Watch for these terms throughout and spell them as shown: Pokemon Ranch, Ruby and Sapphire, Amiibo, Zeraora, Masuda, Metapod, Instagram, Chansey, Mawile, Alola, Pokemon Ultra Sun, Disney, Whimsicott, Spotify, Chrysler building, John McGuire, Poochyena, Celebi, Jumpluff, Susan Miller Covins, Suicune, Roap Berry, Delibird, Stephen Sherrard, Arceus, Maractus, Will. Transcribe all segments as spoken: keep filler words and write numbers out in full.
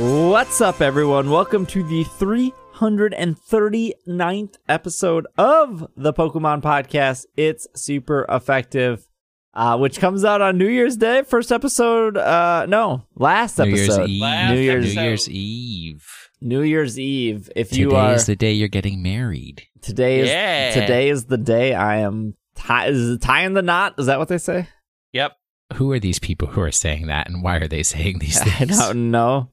What's up, everyone? Welcome to the three hundred thirty-ninth episode of the Pokemon Podcast, It's Super Effective, uh, which comes out on New Year's Day. First episode, uh, no, last episode. New Year's Eve. Last New, Year's, episode. New Year's Eve. New Year's Eve. If you today are, is the day you're getting married. Today is, yeah. today is the day I am tie, is it tying the knot. Is that what they say? Yep. Who are these people who are saying that, and why are they saying these things? I don't know.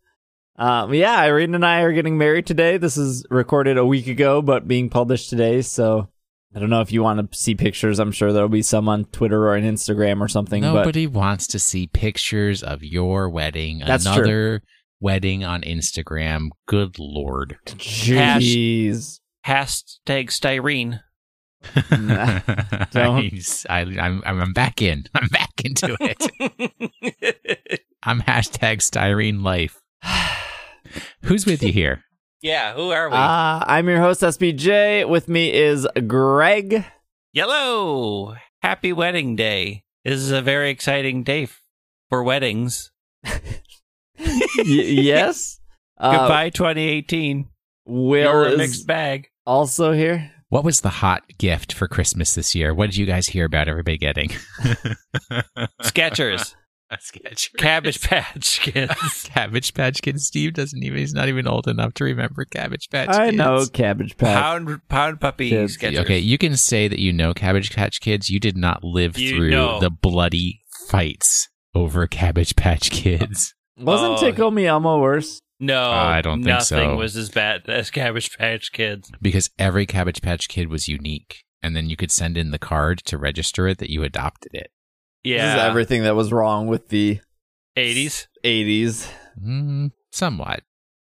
Um, yeah, Irene and I are getting married today. This is recorded a week ago, but being published today. So I don't know if you want to see pictures. I'm sure there'll be some on Twitter or on Instagram or something. Nobody but... wants to see pictures of your wedding. That's Another true. Wedding on Instagram. Good Lord. Jeez. Hasht- hashtag styrene. Nah, don't. I, I'm, I'm back in. I'm back into it. I'm hashtag styrene life. Who's with you here? Yeah, who are we? Uh, I'm your host, S B J. With me is Greg. Yellow! Happy wedding day. This is a very exciting day for weddings. y- yes. Goodbye, uh, twenty eighteen. Will is mixed bag. Also here. What was the hot gift for Christmas this year? What did you guys hear about everybody getting? Skechers. Sketch. Cabbage Patch Kids. Cabbage Patch Kids. Steve doesn't even, he's not even old enough to remember Cabbage Patch Kids. I know Cabbage Patch. Pound, pound Puppy Kids. Skechers. Okay, you can say that you know Cabbage Patch Kids. You did not live you through know. the bloody fights over Cabbage Patch Kids. Wasn't oh. Tickle Me Elmo worse? No, uh, I don't think so. Nothing was as bad as Cabbage Patch Kids. Because every Cabbage Patch Kid was unique. And then you could send in the card to register it that you adopted it. Yeah. This is everything that was wrong with the eighties. eighties. Mm, somewhat.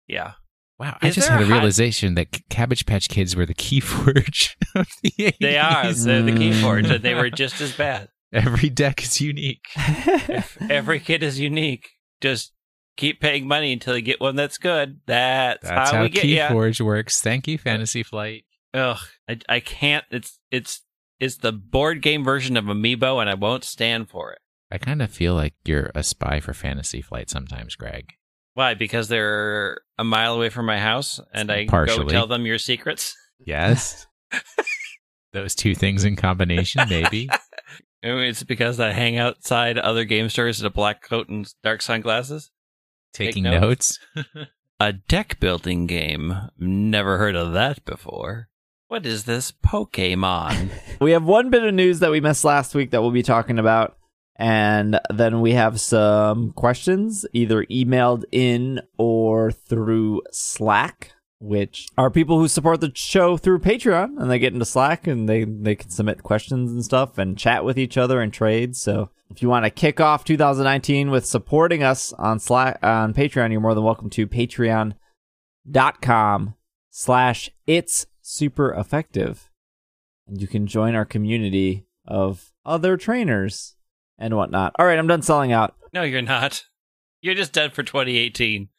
Yeah. Wow. Is I just had a hot... realization that Cabbage Patch Kids were the Keyforge of the eighties. They are. They're the Keyforge, and they were just as bad. Every deck is unique. Every kid is unique. Just keep paying money until you get one that's good. That's, that's how, how we get you. That's how Keyforge works. Thank you, Fantasy Flight. Ugh. I, I can't. It's It's... It's the board game version of Amiibo, and I won't stand for it. I kind of feel like you're a spy for Fantasy Flight sometimes, Greg. Why? Because they're a mile away from my house, and I Partially. go tell them your secrets? Yes. Those two things in combination, maybe. It's because I hang outside other game stores in a black coat and dark sunglasses. Taking Take notes? notes. A deck-building game. Never heard of that before. What is this Pokemon? We have one bit of news that we missed last week that we'll be talking about. And then we have some questions either emailed in or through Slack, which are people who support the show through Patreon. And they get into Slack and they, they can submit questions and stuff and chat with each other and trade. So if you want to kick off two thousand nineteen with supporting us on Slack on Patreon, you're more than welcome to patreon.com slash it's Super Effective, and you can join our community of other trainers and whatnot. All right, I'm done selling out. No, you're not. You're just done for twenty eighteen.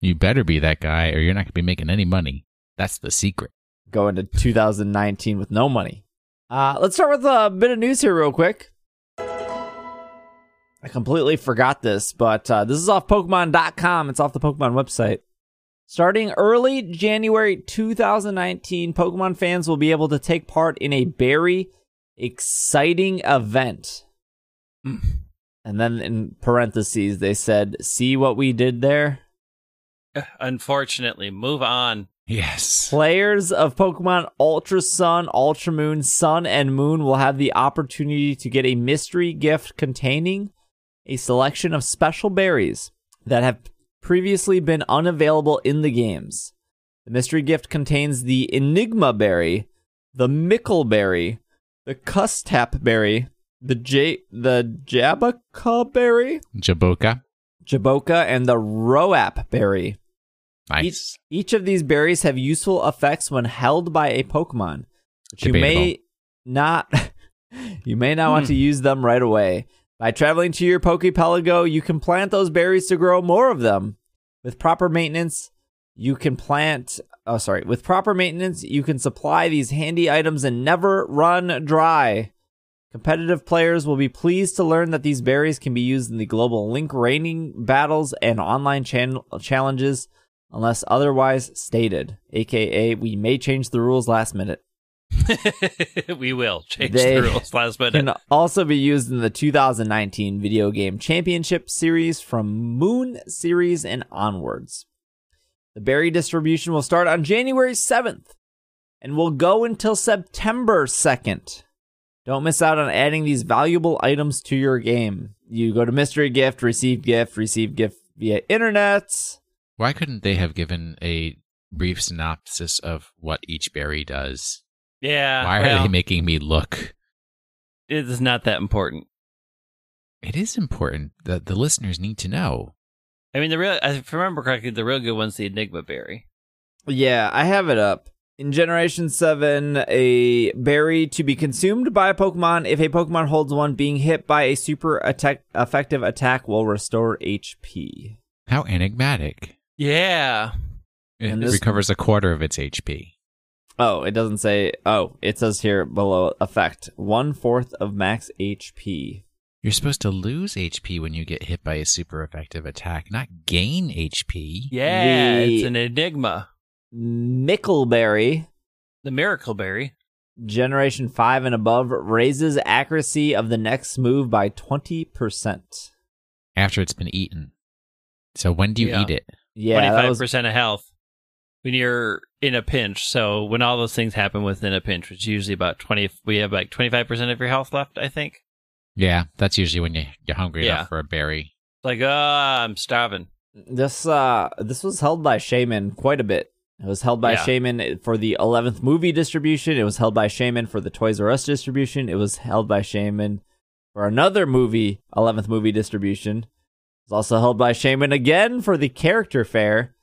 You better be that guy, or you're not going to be making any money. That's the secret. Go into two thousand nineteen with no money. Uh, let's start with a bit of news here real quick. I completely forgot this, but uh, this is off Pokemon dot com. It's off the Pokemon website. Starting early January two thousand nineteen, Pokemon fans will be able to take part in a berry exciting event. Mm. And then in parentheses, they said, see what we did there? Unfortunately, move on. Yes. Players of Pokemon Ultra Sun, Ultra Moon, Sun, and Moon will have the opportunity to get a mystery gift containing a selection of special berries that have previously been unavailable in the games. The mystery gift contains the Enigma Berry, the Micle Berry, the Custap Berry, the J- the Jaboca Berry, Jaboca, Jaboca, and the Roap Berry. Nice. Each, each of these berries have useful effects when held by a Pokemon, but you may not you may not hmm. want to use them right away. By traveling to your Poképelago, you can plant those berries to grow more of them. With proper maintenance, you can plant... Oh, sorry. With proper maintenance, you can supply these handy items and never run dry. Competitive players will be pleased to learn that these berries can be used in the global link reigning battles and online channel challenges unless otherwise stated. A K A, we may change the rules last minute. we will change they the rules last minute. Can also be used in the two thousand nineteen Video Game Championship Series from Moon Series and onwards. The berry distribution will start on January seventh and will go until September second. Don't miss out on adding these valuable items to your game. You go to mystery gift, receive gift, receive gift via internet. Why couldn't they have given a brief synopsis of what each berry does? Yeah. Why are well, they making me look? It is not that important. It is important that the listeners need to know. I mean, the real, if I remember correctly, the real good one's the Enigma Berry. Yeah, I have it up. In Generation seven, a berry to be consumed by a Pokemon. If a Pokemon holds one, being hit by a super attack, effective attack will restore H P. How enigmatic. Yeah. It and this... recovers a quarter of its H P. Oh, it doesn't say... Oh, it says here below, effect. One-fourth of max H P. You're supposed to lose H P when you get hit by a super effective attack, not gain H P. Yeah, the... it's an enigma. Micle Berry, the Miracle Berry, Generation five and above, raises accuracy of the next move by twenty percent. After it's been eaten. So when do you yeah. eat it? Yeah, twenty-five percent was... of health when you're in a pinch. So when all those things happen within a pinch, which is usually about twenty, we have like twenty-five percent of your health left, I think. Yeah, that's usually when you, you're hungry yeah. enough for a berry. Like, oh, I'm starving. This, uh, this was held by Shaman quite a bit. It was held by yeah. Shaman for the eleventh movie distribution. It was held by Shaman for the Toys R Us distribution. It was held by Shaman for another movie, eleventh movie distribution. It was also held by Shaman again for the character fair.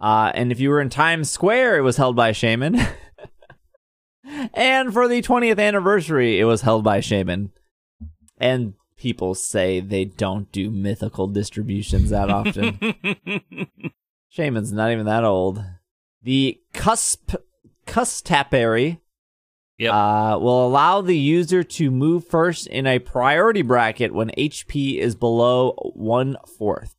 Uh, and if you were in Times Square, it was held by Shaman. And for the twentieth anniversary, it was held by Shaman. And people say they don't do mythical distributions that often. Shaman's not even that old. The Cusp, Custap Berry yep. uh, will allow the user to move first in a priority bracket when H P is below one-fourth.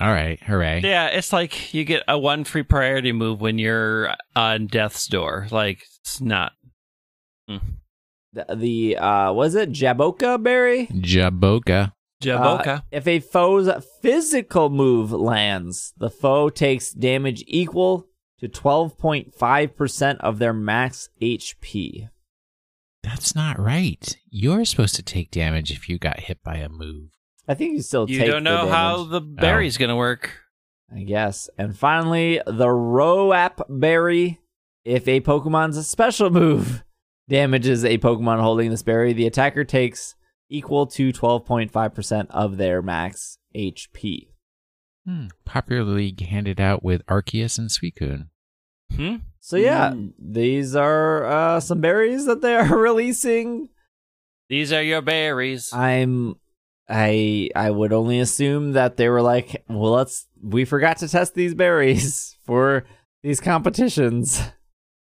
All right, hooray. Yeah, it's like you get a one free priority move when you're on death's door. Like, it's not... Mm. The, the uh, was it Jaboca Berry? Jaboca. Uh, if a foe's physical move lands, the foe takes damage equal... to twelve point five percent of their max H P. That's not right. You're supposed to take damage if you got hit by a move. I think you still you take damage. You don't know the how the berry's oh. going to work. I guess. And finally, the Roap Berry. If a Pokemon's special move damages a Pokemon holding this berry, the attacker takes equal to twelve point five percent of their max H P. Hmm. Popularly handed out with Arceus and Suicune. Hmm? So yeah, mm. these are uh, some berries that they are releasing. These are your berries. I'm, I, I would only assume that they were like, well, let's. We forgot to test these berries for these competitions,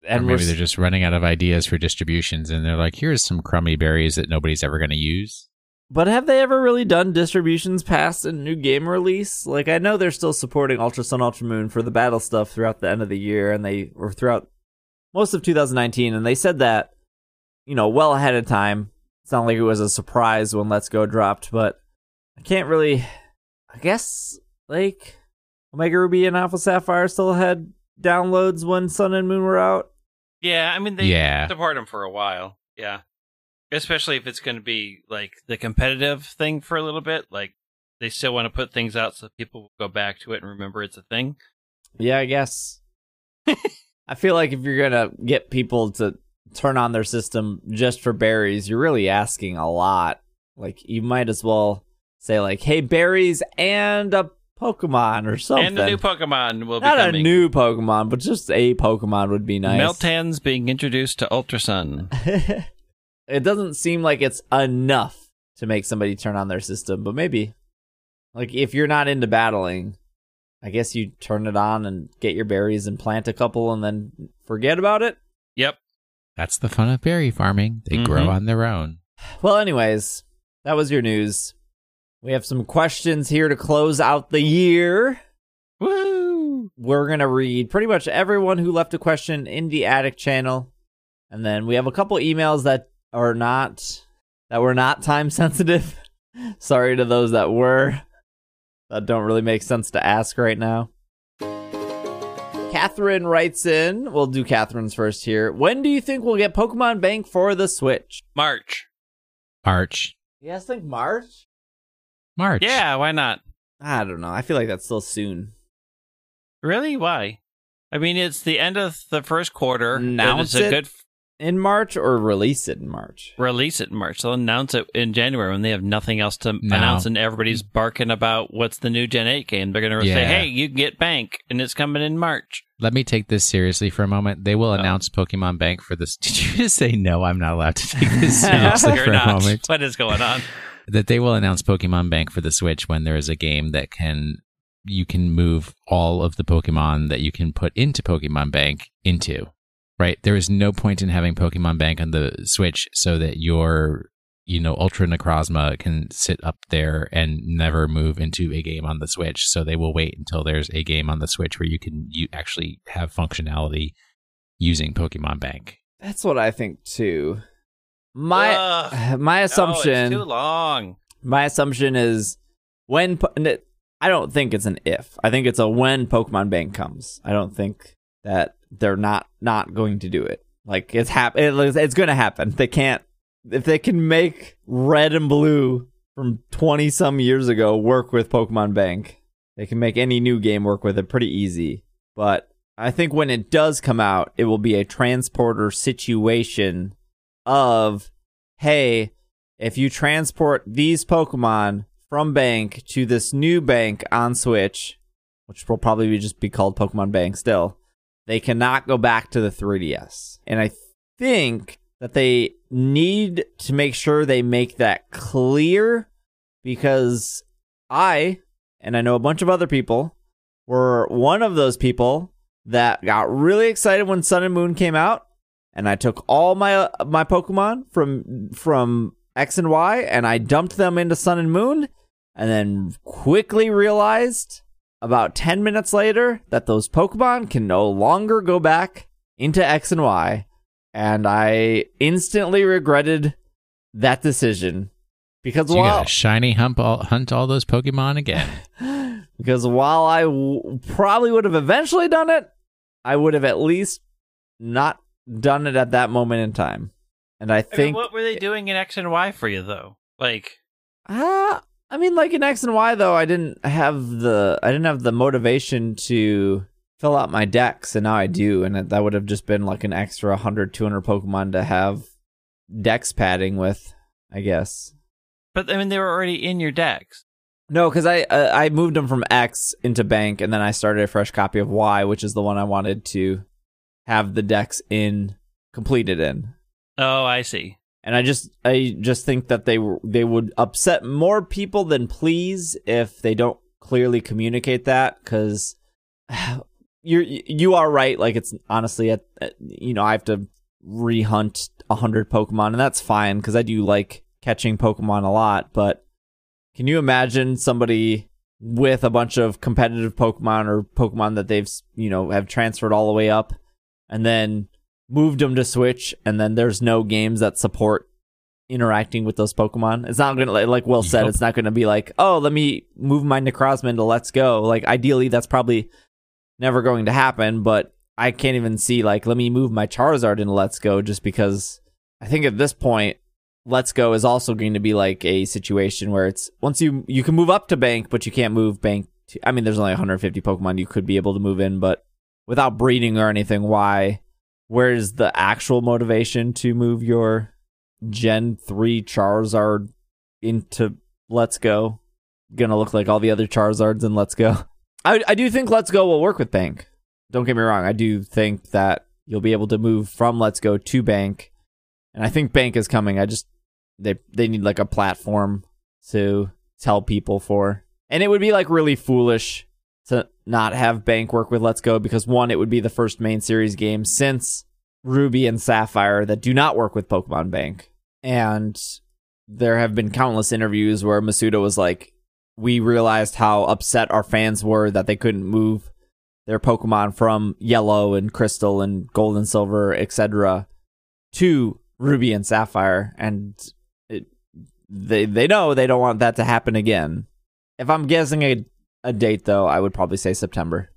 and or maybe they're just running out of ideas for distributions, and they're like, here's some crummy berries that nobody's ever going to use. But have they ever really done distributions past a new game release? Like, I know they're still supporting Ultra Sun, Ultra Moon for the battle stuff throughout the end of the year, and they or throughout most of two thousand nineteen, and they said that, you know, well ahead of time. It's not like it was a surprise when Let's Go dropped, but I can't really... I guess, like, Omega Ruby and Alpha Sapphire still had downloads when Sun and Moon were out? Yeah, I mean, they yeah. support them for a while, yeah. Especially if it's going to be, like, the competitive thing for a little bit. Like, they still want to put things out so people will go back to it and remember it's a thing. Yeah, I guess. I feel like if you're going to get people to turn on their system just for berries, you're really asking a lot. Like, you might as well say, like, hey, berries and a Pokemon or something. And a new Pokemon will be coming. Not a new Pokemon, but just a Pokemon would be nice. Meltan's being introduced to Ultra Sun. It doesn't seem like it's enough to make somebody turn on their system, but maybe. Like, if you're not into battling, I guess you turn it on and get your berries and plant a couple and then forget about it? Yep. That's the fun of berry farming. They mm-hmm. grow on their own. Well, anyways, that was your news. We have some questions here to close out the year. Woo! We're going to read pretty much everyone who left a question in the Attic channel. And then we have a couple emails that are not, that were not time sensitive. Sorry to those that were. That don't really make sense to ask right now. Catherine writes in, we'll do Catherine's first here. When do you think we'll get Pokemon Bank for the Switch? March. March. You guys think March? March. Yeah, why not? I don't know. I feel like that's still soon. Really? Why? I mean, it's the end of the first quarter. Announce it a good f- in March or release it in March? Release it in March. They'll announce it in January when they have nothing else to no. announce and everybody's barking about what's the new Gen eight game. They're going to yeah. say, hey, you can get Bank, and it's coming in March. Let me take this seriously for a moment. They will oh. announce Pokemon Bank for this. Did you just say no? I'm not allowed to take this seriously for not. a moment. What is going on? That they will announce Pokemon Bank for the Switch when there is a game that can... you can move all of the Pokemon that you can put into Pokemon Bank into, right? There is no point in having Pokemon Bank on the Switch so that your, you know, Ultra Necrozma can sit up there and never move into a game on the Switch. So they will wait until there's a game on the Switch where you can you actually have functionality using Pokemon Bank. That's what I think too. My Ugh, my assumption no, it's too long. My assumption is when. Po- I don't think it's an if. I think it's a when Pokemon Bank comes. I don't think that they're not not going to do it. Like it's hap- It's going to happen. They can't if they can make Red and Blue from twenty some years ago work with Pokemon Bank. They can make any new game work with it pretty easy. But I think when it does come out, it will be a transporter situation of, hey, if you transport these Pokemon from Bank to this new Bank on Switch, which will probably just be called Pokemon Bank still, they cannot go back to the three D S. And I think that they need to make sure they make that clear, because I, and I know a bunch of other people, were one of those people that got really excited when Sun and Moon came out, and I took all my my Pokemon from from X and Y, and I dumped them into Sun and Moon, and then quickly realized about ten minutes later that those Pokemon can no longer go back into X and Y. And I instantly regretted that decision. Because so while... you gotta shiny hump all, hunt all those Pokemon again. Because while I w- probably would have eventually done it, I would have at least not done it at that moment in time. And I think... I mean, what were they doing in X and Y for you, though? Like... Uh, I mean, like in X and Y, though, I didn't have the I didn't have the motivation to fill out my decks, and now I do, and that would have just been like an extra one hundred, two hundred Pokemon to have decks padding with, I guess. But, I mean, they were already in your decks. No, because I, uh, I moved them from X into Bank, and then I started a fresh copy of Y, which is the one I wanted to have the decks in, completed in. Oh, I see. And I just I just think that they they would upset more people than please if they don't clearly communicate that, because you you are right. Like, it's honestly, at, at, you know, I have to rehunt one hundred Pokemon, and that's fine, because I do like catching Pokemon a lot, but can you imagine somebody with a bunch of competitive Pokemon or Pokemon that they've, you know, have transferred all the way up, and then moved them to Switch, and then there's no games that support interacting with those Pokemon. It's not going to, like Will said, yep. it's not going to be like, oh, let me move my Necrozma into Let's Go. Like, ideally, that's probably never going to happen, but I can't even see, like, let me move my Charizard into Let's Go, just because I think at this point, Let's Go is also going to be like a situation where it's, once you, you can move up to Bank, but you can't move Bank to, I mean, there's only one hundred fifty Pokemon you could be able to move in, but without breeding or anything, why... where is the actual motivation to move your Gen three Charizard into Let's Go? Gonna look like all the other Charizards in Let's Go. I I do think Let's Go will work with Bank. Don't get me wrong. I do think that you'll be able to move from Let's Go to Bank. And I think Bank is coming. I just, they they need like a platform to tell people for. And it would be like really foolish to not have Bank work with Let's Go, because one, it would be the first main series game since Ruby and Sapphire that do not work with Pokemon Bank. And there have been countless interviews where Masuda was like, we realized how upset our fans were that they couldn't move their Pokemon from Yellow and Crystal and Gold and Silver, et cetera, to Ruby and Sapphire, and it, they they know they don't want that to happen again. If I'm guessing a, a date, though, I would probably say September.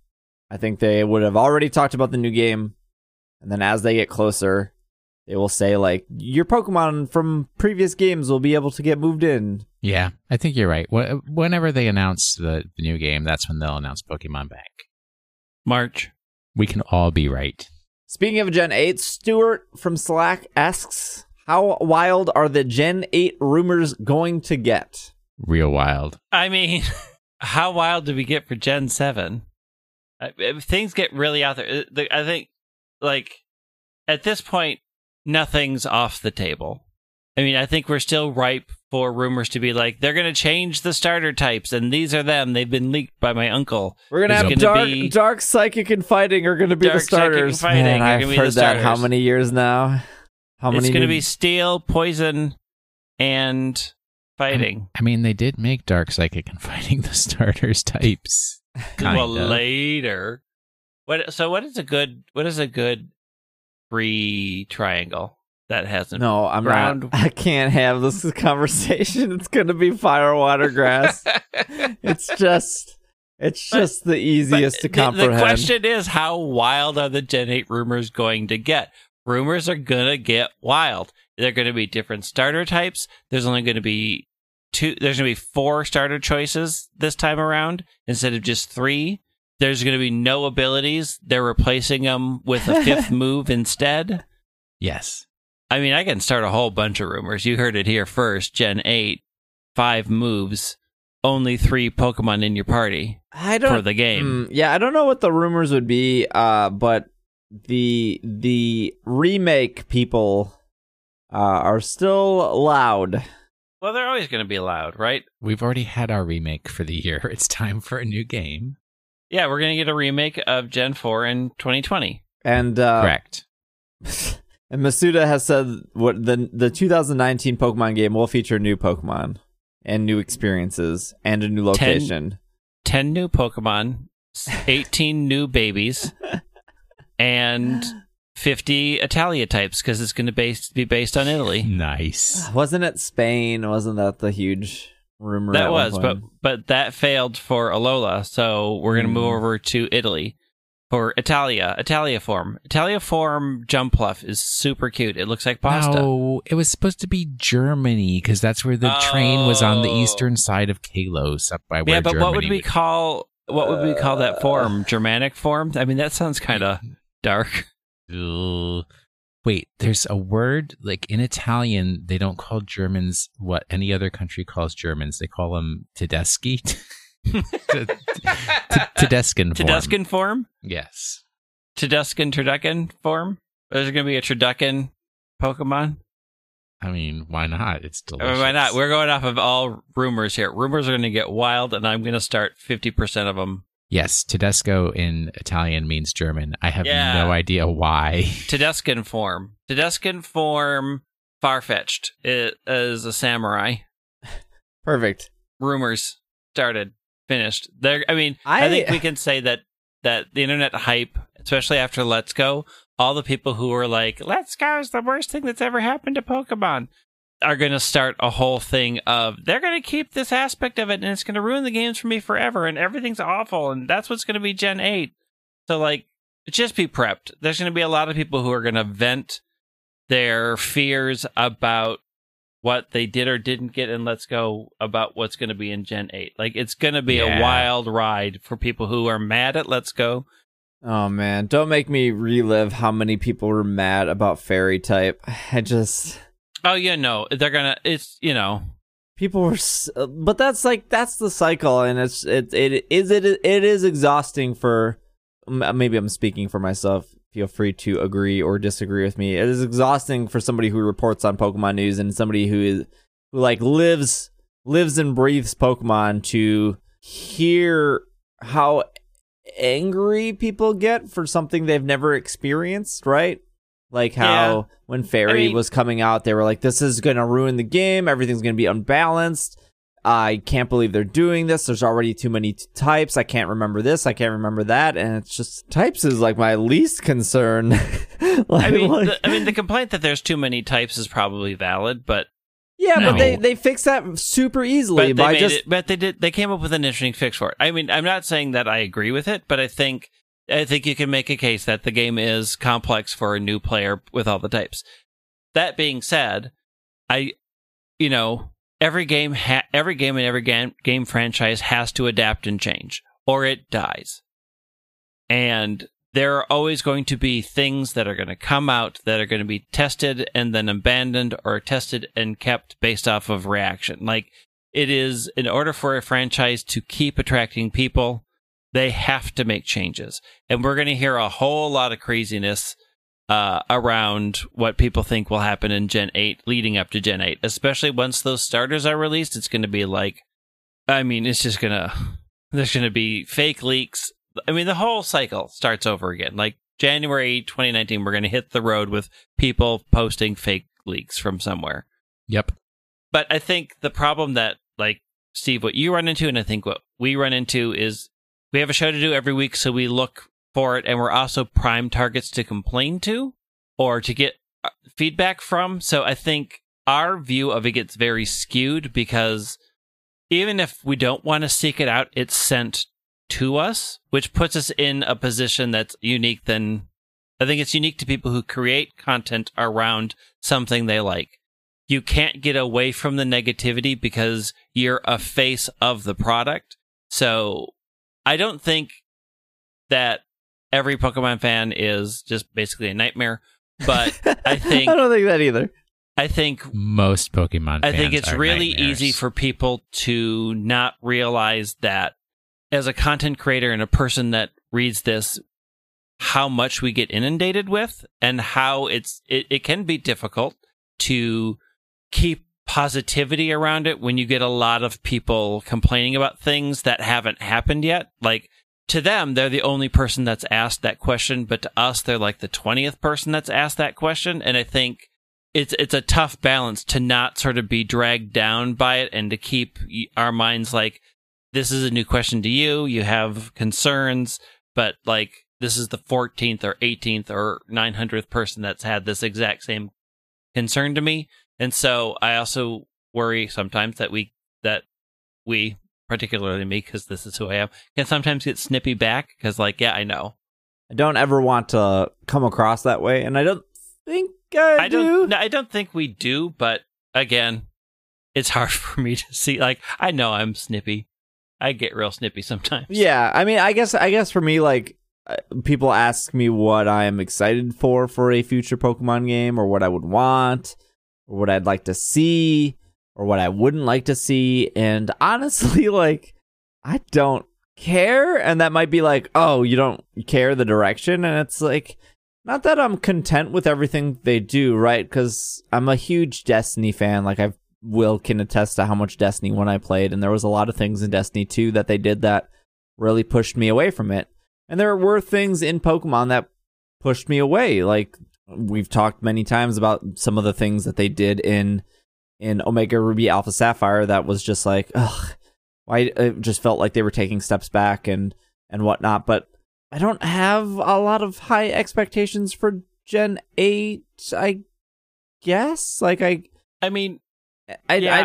I think they would have already talked about the new game, and then as they get closer, they will say, like, your Pokemon from previous games will be able to get moved in. Yeah, I think you're right. Whenever they announce the, the new game, that's when they'll announce Pokemon Bank. March. We can all be right. Speaking of Gen eight, Stuart from Slack asks, how wild are the Gen eight rumors going to get? Real wild. I mean, how wild do we get for Gen seven? I, things get really out there. I think, like, at this point, nothing's off the table. I mean, I think we're still ripe for rumors to be like, they're going to change the starter types, and these are them. They've been leaked by my uncle. We're going to have dark, be... dark, psychic, and fighting are going to be dark, the starters. Psychic, and fighting. Man, I've heard that how many years now? How many? It's going to be steel, poison, and fighting. I, I mean, they did make dark, psychic, and fighting the starters types. Well, later. What? So, what is a good? What is a good free triangle? That hasn't. No, I'm ground. not. I can't have this conversation. It's going to be fire, water, grass. It's just, it's just but, the easiest to comprehend. The question is, how wild are the Gen eight rumors going to get? Rumors are going to get wild. They're going to be different starter types. There's only going to be two. There's going to be four starter choices this time around instead of just three. There's going to be no abilities. They're replacing them with a fifth move instead. Yes. I mean, I can start a whole bunch of rumors. You heard it here first. Gen eight, five moves, only three Pokemon in your party I don't, for the game. Mm, yeah, I don't know what the rumors would be, uh, but the the remake people uh, are still loud. Well, they're always going to be loud, right? We've already had our remake for the year. It's time for a new game. Yeah, we're going to get a remake of Gen four in twenty twenty. And uh, correct. And Masuda has said what the the two thousand nineteen Pokemon game will feature new Pokemon and new experiences and a new location. Ten, ten new Pokemon, eighteen new babies, and fifty Italia types because it's going to base, be based on Italy. Nice. Wasn't it Spain? Wasn't that the huge rumor? That was, but, but that failed for Alola, so we're going to mm. move over to Italy. Or Italia, Italia form. Italia form Jumpluff is super cute. It looks like pasta. No, it was supposed to be Germany because that's where the oh. train was on the eastern side of Kalos, up by where yeah. But Germany what would we would... call what would we call that form? Germanic form? I mean, that sounds kind of dark. Ugh. Wait, there's a word like in Italian. They don't call Germans what any other country calls Germans. They call them Tedeschi. Tedescan form. Tedescan form? Yes. Tedescan, Turducken form? There's going to be a Turducken Pokemon? I mean, why not? It's delicious. I mean, why not? We're going off of all rumors here. Rumors are going to get wild, and I'm going to start fifty percent of them. Yes, Tedesco in Italian means German. I have yeah. no idea why. Tedescan form. Tedescan form, far-fetched. It is a samurai. Perfect. Rumors started. Finished. There, I mean, I, I think we can say that that the internet hype, especially after Let's Go, all the people who were like, Let's Go is the worst thing that's ever happened to Pokemon, are going to start a whole thing of, they're going to keep this aspect of it, and it's going to ruin the games for me forever, and everything's awful, and that's what's going to be Gen eight. So, like, just be prepped. There's going to be a lot of people who are going to vent their fears about what they did or didn't get, and Let's Go about what's going to be in Gen eight. Like, it's going to be yeah. a wild ride for people who are mad at Let's Go. Oh, man. Don't make me relive how many people were mad about Fairy type. I just... Oh, yeah, no. They're going to... It's, you know... People were... So, but that's, like, that's the cycle, and it's it it is it it is exhausting for... Maybe I'm speaking for myself. Feel free to agree or disagree with me. It is exhausting for somebody who reports on Pokemon news and somebody who is who like lives lives and breathes Pokemon to hear how angry people get for something they've never experienced, right? Like how yeah. when Fairy I mean, was coming out, they were like, this is going to ruin the game. Everything's going to be unbalanced. I can't believe they're doing this. There's already too many t- types. I can't remember this. I can't remember that. And it's just types is like my least concern. like, I, mean, like, the, I mean, the complaint that there's too many types is probably valid, but. Yeah, no. but they, they fixed that super easily. But, by they just... it, but they did. They came up with an interesting fix for it. I mean, I'm not saying that I agree with it, but I think. I think you can make a case that the game is complex for a new player with all the types. That being said, I, you know, every game, ha- every game and every game, game franchise has to adapt and change, or it dies. And there are always going to be things that are going to come out that are going to be tested and then abandoned, or tested and kept based off of reaction. Like, it is, in order for a franchise to keep attracting people, they have to make changes. And we're going to hear a whole lot of craziness uh, around what people think will happen in Gen eight, leading up to Gen eight. Especially once those starters are released, it's going to be like, I mean, it's just going to, there's going to be fake leaks. I mean, the whole cycle starts over again. Like January twenty nineteen, we're going to hit the road with people posting fake leaks from somewhere. Yep. But I think the problem that, like, Steve, what you run into, and I think what we run into is, we have a show to do every week, so we look for it, and we're also prime targets to complain to or to get feedback from. So I think our view of it gets very skewed, because even if we don't want to seek it out, it's sent to us, which puts us in a position that's unique. Then I think it's unique to people who create content around something they like. You can't get away from the negativity because you're a face of the product. So I don't think that every Pokemon fan is just basically a nightmare, but I think... I don't think that either. I think... most Pokemon fans I think it's really nightmares. Easy for people to not realize that as a content creator and a person that reads this, how much we get inundated with, and how it's it, it can be difficult to keep positivity around it when you get a lot of people complaining about things that haven't happened yet. Like, to them, they're the only person that's asked that question, but to us, they're like the twentieth person that's asked that question. And I think it's it's a tough balance to not sort of be dragged down by it, and to keep our minds like, this is a new question to you, you have concerns, but like, this is the fourteenth or eighteenth or nine hundredth person that's had this exact same concern to me. And so I also worry sometimes that we, that we, particularly me, because this is who I am, can sometimes get snippy back, because, like, yeah, I know. I don't ever want to come across that way, and I don't think I, I do. Don't, no, I don't think we do, but, again, it's hard for me to see. Like, I know I'm snippy. I get real snippy sometimes. Yeah, I mean, I guess, I guess for me, like, people ask me what I'm excited for for a future Pokemon game, or what I would want, or what I'd like to see, or what I wouldn't like to see. And honestly, like, I don't care. And that might be like, oh, you don't care the direction. And it's like, not that I'm content with everything they do, right? Because I'm a huge Destiny fan. Like, I will can attest to how much Destiny one I played. And there was a lot of things in Destiny two that they did that really pushed me away from it. And there were things in Pokemon that pushed me away. Like, we've talked many times about some of the things that they did in in Omega Ruby, Alpha Sapphire that was just like, ugh, why, it just felt like they were taking steps back and, and whatnot. But I don't have a lot of high expectations for Gen eight, I guess. Like, I... I mean, I, yeah,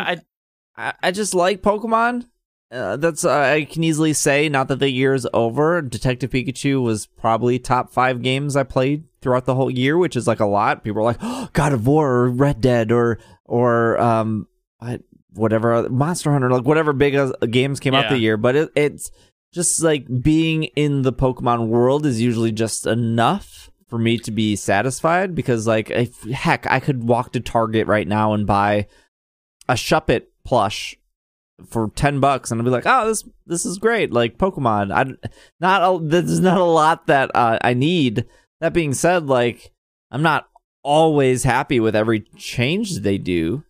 I, I, I just like Pokemon. Uh, that's, uh, I can easily say, not that the year is over. Detective Pikachu was probably top five games I played throughout the whole year, which is like a lot. People are like, oh, God of War or Red Dead or or um whatever, Monster Hunter, like whatever big games came yeah. out the year. But it, it's just like being in the Pokemon world is usually just enough for me to be satisfied, because like, if, heck, I could walk to Target right now and buy a Shuppet plush for ten bucks, and I'll be like, oh, this this is great. Like, Pokemon, I not a, there's not a lot that uh, I need. That being said, like, I'm not always happy with every change they do.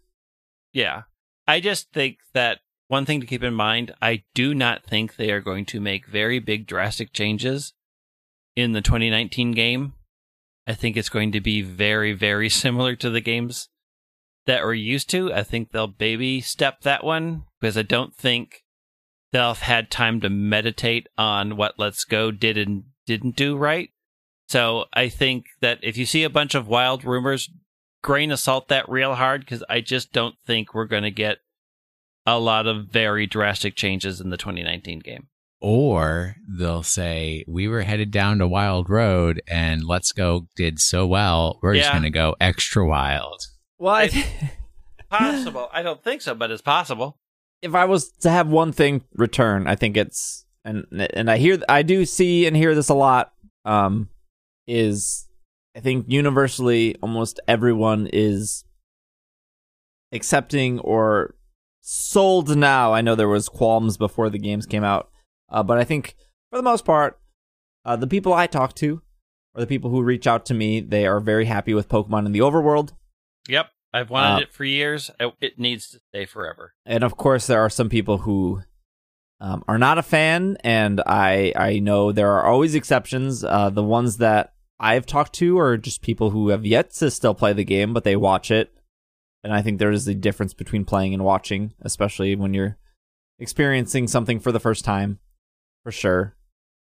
Yeah. I just think that one thing to keep in mind, I do not think they are going to make very big drastic changes in the twenty nineteen game. I think it's going to be very, very similar to the games that we're used to. I think they'll baby step that one, because I don't think they'll have had time to meditate on what Let's Go did and didn't do right. So I think that if you see a bunch of wild rumors, grain of salt that real hard, because I just don't think we're going to get a lot of very drastic changes in the twenty nineteen game. Or they'll say, we were headed down to Wild Road and Let's Go did so well, we're yeah. just going to go extra wild. Well, I th- possible. I don't think so, but it's possible. If I was to have one thing return, I think it's, and and I hear, I do see and hear this a lot, um, is I think universally almost everyone is accepting or sold now. I know there was qualms before the games came out, uh, but I think for the most part, uh, the people I talk to or the people who reach out to me, they are very happy with Pokemon in the overworld. Yep, I've wanted uh, it for years. It needs to stay forever. And of course, there are some people who um, are not a fan, and I I know there are always exceptions. Uh, the ones that I've talked to are just people who have yet to still play the game, but they watch it. And I think there is a difference between playing and watching, especially when you're experiencing something for the first time, for sure.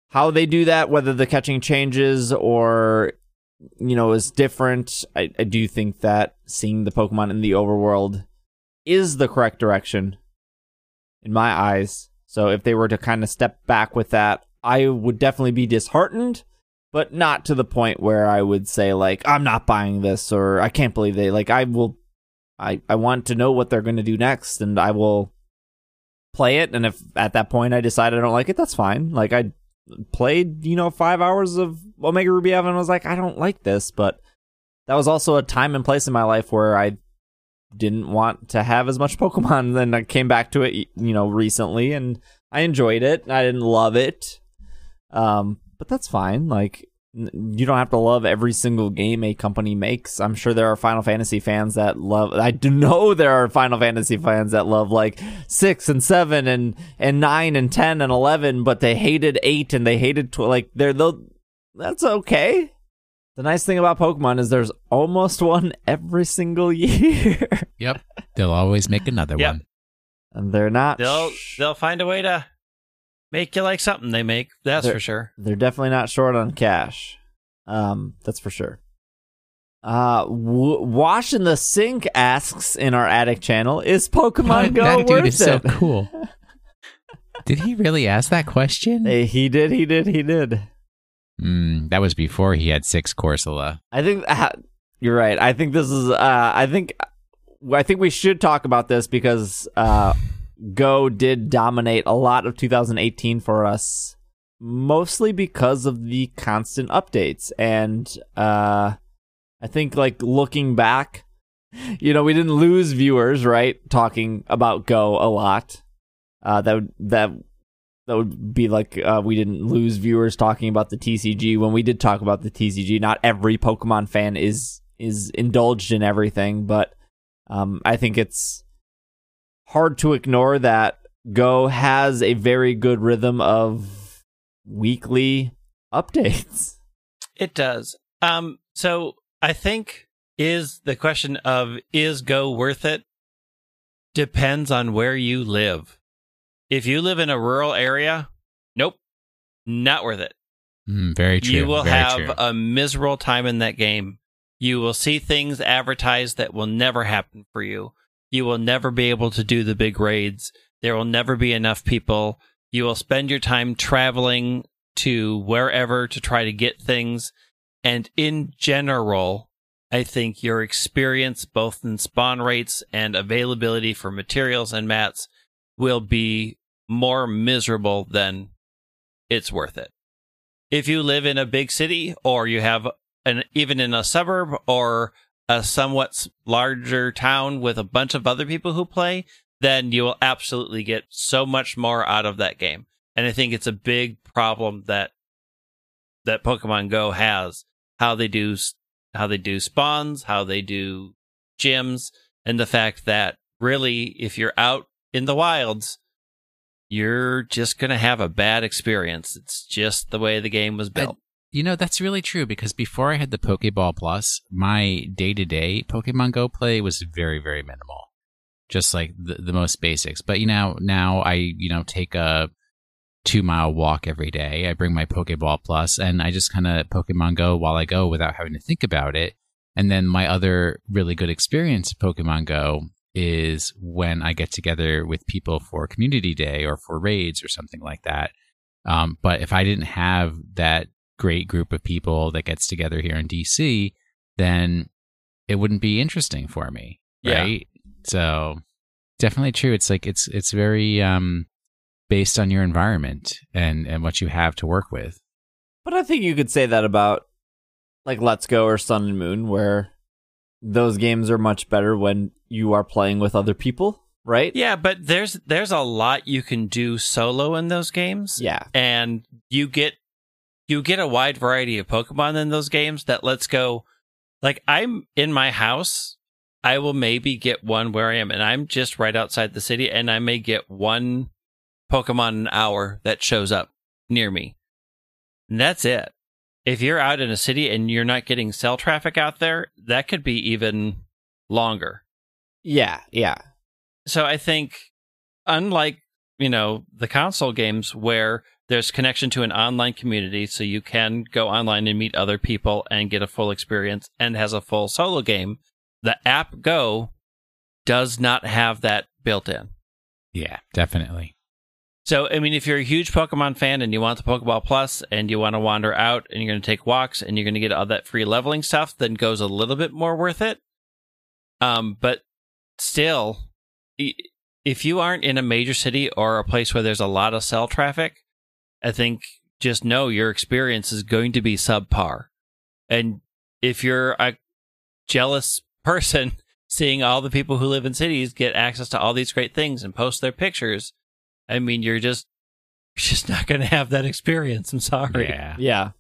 How they do that, whether the catching changes or, you know, is different, I, I do think that seeing the Pokemon in the overworld is the correct direction in my eyes. So if they were to kind of step back with that, I would definitely be disheartened. But not to the point where I would say, like, I'm not buying this, or I can't believe they, like, I will, I, I want to know what they're going to do next, and I will play it. And if at that point I decide I don't like it, that's fine. Like, I played, you know, five hours of Omega Ruby Eve and was like, I don't like this. But that was also a time and place in my life where I didn't want to have as much Pokemon. Then I came back to it, you know, recently, and I enjoyed it. I didn't love it. Um... But that's fine. Like, you don't have to love every single game a company makes. I'm sure there are Final Fantasy fans that love... I do know there are Final Fantasy fans that love, like, six and seven and, and nine and ten and eleven, but they hated eight and they hated... twelve. Like, they're the... That's okay. The nice thing about Pokemon is there's almost one every single year. Yep. They'll always make another yep. one. And they're not... They'll They'll find a way to... Make you like something they make, that's they're, for sure. They're definitely not short on cash. Um, that's for sure. Uh, w- Wash in the Sink asks in our attic channel, is Pokemon oh, Go that worth dude is it? So cool. Did he really ask that question? He did, he did, he did. Mm, that was before he had six Corsola. I think uh, you're right. I think this is. Uh, I think. I think we should talk about this because. Uh, Go did dominate a lot of two thousand eighteen for us, mostly because of the constant updates. And uh, I think, like, looking back, you know, we didn't lose viewers, right? Talking about Go a lot. Uh, that would, that that would be like uh, we didn't lose viewers talking about the T C G when we did talk about the T C G. Not every Pokemon fan is is indulged in everything, but um, I think it's hard to ignore that Go has a very good rhythm of weekly updates. It does. Um, so I think is the question of, is Go worth it? Depends on where you live. If you live in a rural area, nope, not worth it. Mm, very true. You will very have true. a miserable time in that game. You will see things advertised that will never happen for you. You will never be able to do the big raids. There will never be enough people. You will spend your time traveling to wherever to try to get things. And in general, I think your experience, both in spawn rates and availability for materials and mats, will be more miserable than it's worth it. If you live in a big city, or you have an even in a suburb, or a somewhat larger town with a bunch of other people who play, then you will absolutely get so much more out of that game. And I think it's a big problem that that Pokemon Go has, how they do how they do spawns, how they do gyms, and the fact that really, if you're out in the wilds, you're just going to have a bad experience. It's just the way the game was built. I- You know, that's really true, because before I had the Pokéball Plus, my day-to-day Pokemon Go play was very, very minimal. Just like the, the most basics. But, you know, now I, you know, take a two-mile walk every day. I bring my Pokéball Plus, and I just kind of Pokemon Go while I go without having to think about it. And then my other really good experience at Pokemon Go is when I get together with people for community day or for raids or something like that. Um, but if I didn't have that great group of people that gets together here in D C, then it wouldn't be interesting for me. Right. Yeah. So definitely true. It's like, it's, it's very, um, based on your environment and, and what you have to work with. But I think you could say that about like Let's Go or Sun and Moon, where those games are much better when you are playing with other people. Right? Yeah, but there's there's a lot you can do solo in those games. Yeah. And you get you get a wide variety of Pokemon in those games that Let's Go. Like, I'm in my house, I will maybe get one where I am, and I'm just right outside the city, and I may get one Pokemon an hour that shows up near me. And that's it. If you're out in a city and you're not getting cell traffic out there, that could be even longer. Yeah, yeah. So I think, unlike, you know, the console games where there's connection to an online community, so you can go online and meet other people and get a full experience and has a full solo game, the app Go does not have that built in. Yeah, definitely. So, I mean, if you're a huge Pokemon fan and you want the Pokeball Plus and you want to wander out and you're going to take walks and you're going to get all that free leveling stuff, then Go's a little bit more worth it. Um, but still, if you aren't in a major city or a place where there's a lot of cell traffic, I think just know your experience is going to be subpar. And if you're a jealous person seeing all the people who live in cities get access to all these great things and post their pictures, I mean, you're just you're just not going to have that experience. I'm sorry. Yeah. Yeah.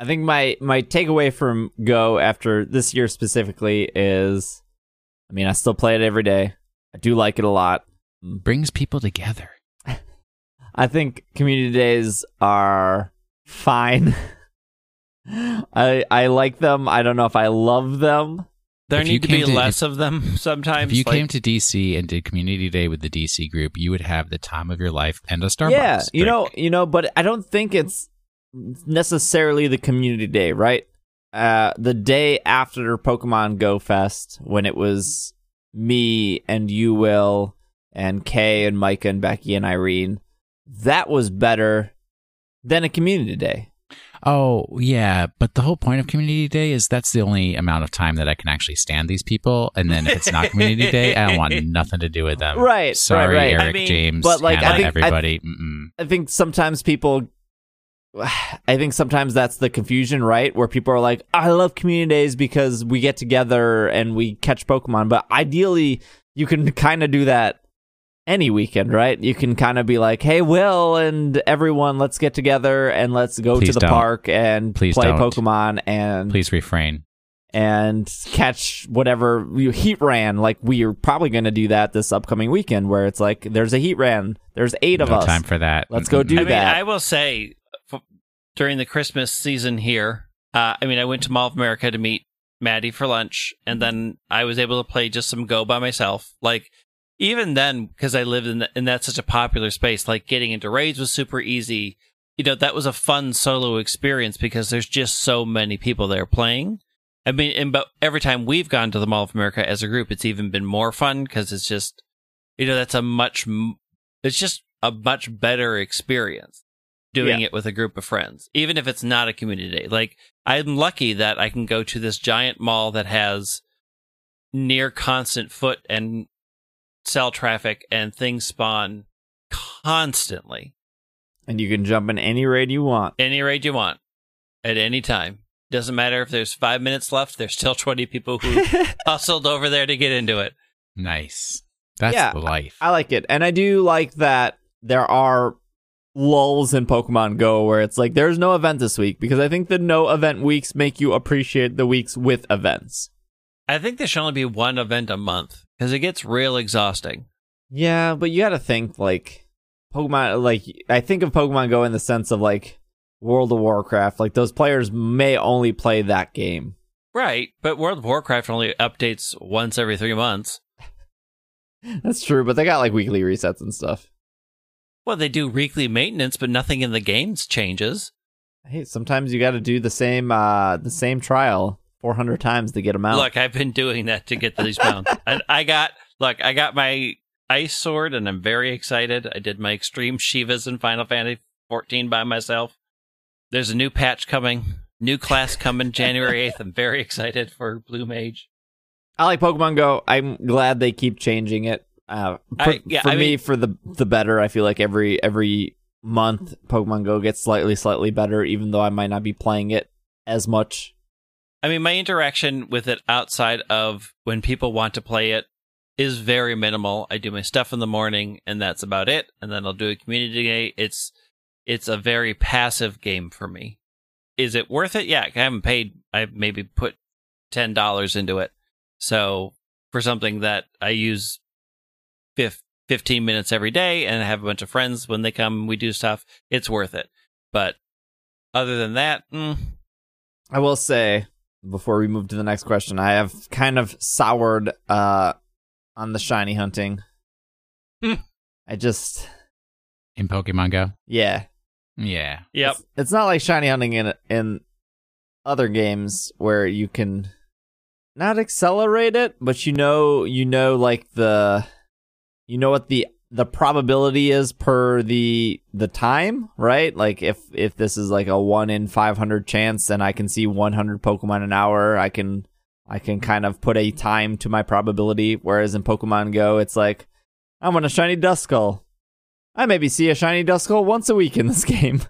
I think my, my takeaway from Go after this year specifically is, I mean, I still play it every day. I do like it a lot. Brings people together. I think community days are fine. I I like them. I don't know if I love them. There need to be to, less if, of them sometimes. If you like, came to D C and did community day with the D C group, you would have the time of your life and a Starbucks. Yeah, drink. you know, you know, but I don't think it's necessarily the community day, right? Uh, the day after Pokemon Go Fest, when it was me and you, Will, and Kay, and Micah, and Becky, and Irene, that was better than a community day. Oh, yeah, but the whole point of community day is that's the only amount of time that I can actually stand these people, and then if it's not community day, I don't want nothing to do with them. Right, Sorry, right, right. Eric, I mean, James, but like, Hannah, I think, everybody. I, th- I think sometimes people... I think sometimes that's the confusion, right? Where people are like, I love community days because we get together and we catch Pokemon. But ideally, you can kind of do that any weekend, right? You can kind of be like, hey, Will and everyone, let's get together and let's go Please to the don't. park and Please play don't. Pokemon. And Please refrain. And catch whatever heat ran. Like, we are probably going to do that this upcoming weekend where it's like, there's a heat ran. There's eight no of us. No time for that. Let's go do I mean, that. I will say... During the Christmas season here, uh, I mean, I went to Mall of America to meet Maddie for lunch, and then I was able to play just some Go by myself. Like, even then, because I lived in the, and that's such a popular space, like, getting into raids was super easy. You know, that was a fun solo experience because there's just so many people there playing. I mean, and but every time we've gone to the Mall of America as a group, it's even been more fun because it's just, you know, that's a much, it's just a much better experience. Doing yeah. it with a group of friends, even if it's not a community day. Like, I'm lucky that I can go to this giant mall that has near constant foot and cell traffic and things spawn constantly. And you can jump in any raid you want. Any raid you want at any time. Doesn't matter if there's five minutes left. There's still twenty people who hustled over there to get into it. Nice. That's yeah, the life. I, I like it. And I do like that there are lulls in Pokemon Go where it's like there's no event this week, because I think the no event weeks make you appreciate the weeks with events. I think there should only be one event a month because it gets real exhausting. Yeah, but you gotta think like Pokemon, like I think of Pokemon Go in the sense of like World of Warcraft. Like, those players may only play that game. Right, but World of Warcraft only updates once every three months. That's true, but they got, like, weekly resets and stuff. Well, they do weekly maintenance, but nothing in the games changes. Hey, sometimes you got to do the same uh, the same trial four hundred times to get them out. Look, I've been doing that to get these mounts. I, I got, look, I got my Ice Sword, and I'm very excited. I did my Extreme Shivas in Final Fantasy fourteen by myself. There's a new patch coming. New class coming January eighth. I'm very excited for Blue Mage. I like Pokemon Go. I'm glad they keep changing it. Uh, for I, yeah, for I me, mean, for the the better. I feel like every every month, Pokemon Go gets slightly, slightly better, even though I might not be playing it as much. I mean, my interaction with it outside of when people want to play it is very minimal. I do my stuff in the morning, and that's about it. And then I'll do a community day. It's, it's a very passive game for me. Is it worth it? Yeah, I haven't paid. I've maybe put ten dollars into it. So for something that I use fifteen minutes every day and I have a bunch of friends when they come, we do stuff, it's worth it. But other than that, mm. I will say, before we move to the next question, I have kind of soured uh, on the shiny hunting. Mm. I just... In Pokemon Go? Yeah. Yeah. Yep. It's, it's not like shiny hunting in in other games where you can not accelerate it, but you know you know like the you know what the the probability is per the the time, right? Like if if this is like a one in five hundred chance and I can see one hundred Pokemon an hour, I can I can kind of put a time to my probability, whereas in Pokemon Go it's like I'm on a shiny Duskull. I maybe see a shiny Duskull once a week in this game.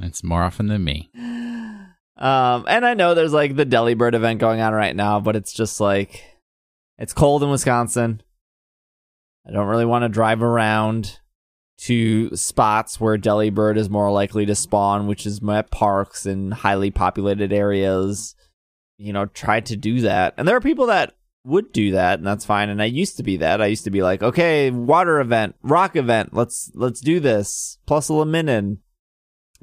It's more often than me. Um, and I know there's like the Delibird event going on right now, but it's just like, it's cold in Wisconsin. I don't really want to drive around to spots where Delibird is more likely to spawn, which is at parks and highly populated areas. You know, try to do that. And there are people that would do that, and that's fine. And I used to be that. I used to be like, okay, water event, rock event, let's let's do this. Plus a Laminin.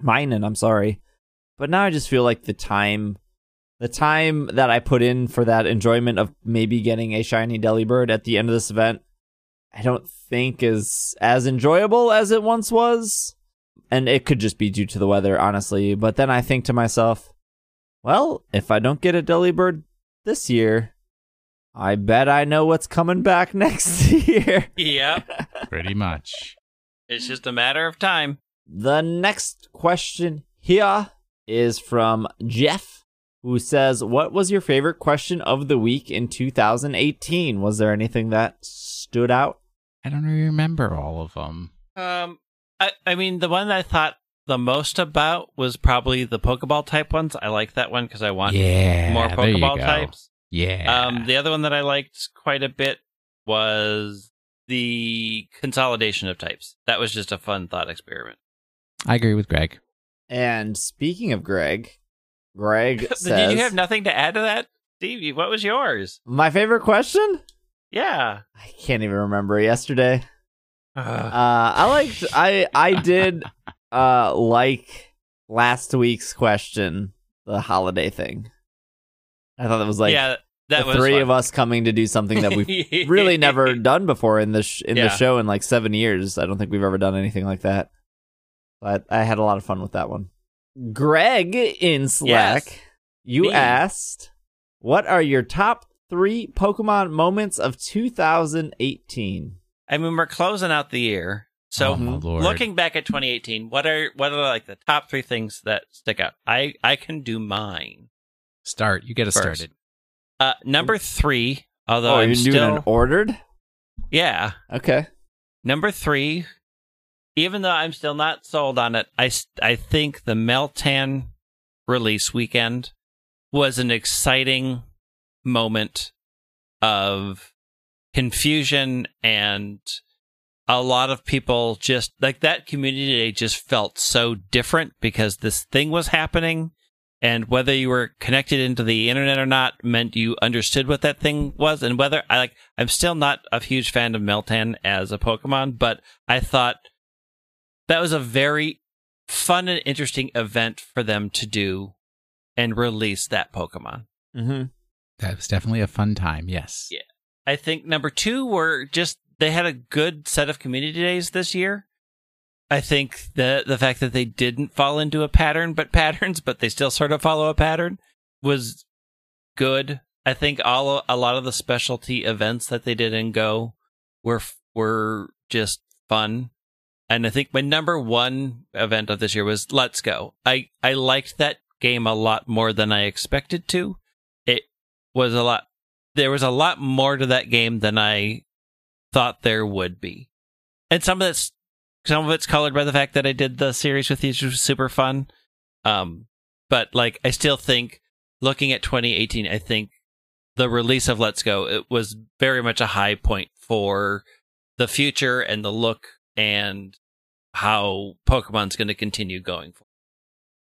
Minin, I'm sorry. But now I just feel like the time the time that I put in for that enjoyment of maybe getting a shiny Delibird at the end of this event, I don't think is as enjoyable as it once was. And it could just be due to the weather, honestly. But then I think to myself, well, if I don't get a Delibird this year, I bet I know what's coming back next year. Yeah. Pretty much. It's just a matter of time. The next question here is from Jeff, who says, what was your favorite question of the week in two thousand eighteen? Was there anything that stood out? I don't remember all of them. Um, I, I mean, the one that I thought the most about was probably the Pokeball type ones. I like that one because I want yeah, more Pokeball types. Yeah. Um, the other one that I liked quite a bit was the consolidation of types. That was just a fun thought experiment. I agree with Greg. And speaking of Greg, Greg says... Did you have nothing to add to that? Stevie, what was yours? My favorite question? Yeah. I can't even remember. Yesterday. Uh, uh, I liked... I, I did uh, like last week's question, the holiday thing. I thought it was like yeah, that the was three fun. Of us coming to do something that we've really never done before in the sh- in yeah. the show in like seven years. I don't think we've ever done anything like that. But I had a lot of fun with that one. Greg in Slack, yes. you Me. asked, what are your top three Pokemon moments of two thousand eighteen? I mean, we're closing out the year. So oh, looking back at twenty eighteen, what are what are like the top three things that stick out? I, I can do mine. Start. You get us started. Uh, number three, although oh, I'm still... Oh, you're doing an ordered? Yeah. Okay. Number three, even though I'm still not sold on it, I, I think the Meltan release weekend was an exciting moment of confusion and a lot of people just... Like, that community day just felt so different because this thing was happening. And whether you were connected into the internet or not meant you understood what that thing was. And whether I like, I'm still not a huge fan of Meltan as a Pokemon, but I thought that was a very fun and interesting event for them to do and release that Pokemon. Mm-hmm. That was definitely a fun time, yes. Yeah. I think number two were just, they had a good set of community days this year. I think the the fact that they didn't fall into a pattern, but patterns, but they still sort of follow a pattern was good. I think all a lot of the specialty events that they did in Go were were just fun. And I think my number one event of this year was Let's Go. I, I liked that game a lot more than I expected to. It was a lot. There was a lot more to that game than I thought there would be. And some of that's some of it's colored by the fact that I did the series with you, which was super fun. Um, but like, I still think, looking at twenty eighteen, I think the release of Let's Go, it was very much a high point for the future and the look and how Pokemon's going to continue going forward.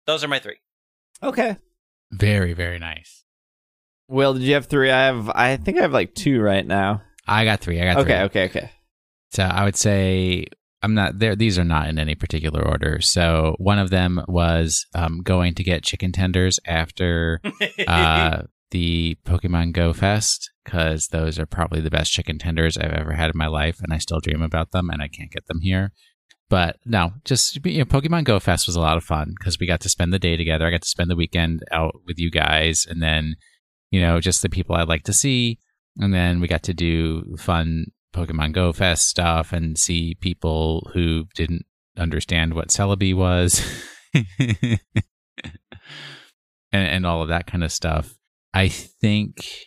Those are my three. Okay. Very, very nice. Will, did you have three? I have. I think I have like two right now. I got three. I got okay, three. Okay, okay, okay. So I would say... I'm not there. These are not in any particular order. So one of them was um, going to get chicken tenders after uh, the Pokemon Go Fest, because those are probably the best chicken tenders I've ever had in my life, and I still dream about them, and I can't get them here. But no, just you know, Pokemon Go Fest was a lot of fun because we got to spend the day together. I got to spend the weekend out with you guys, and then you know just the people I'd like to see, and then we got to do fun Pokemon Go Fest stuff and see people who didn't understand what Celebi was and, and all of that kind of stuff. I think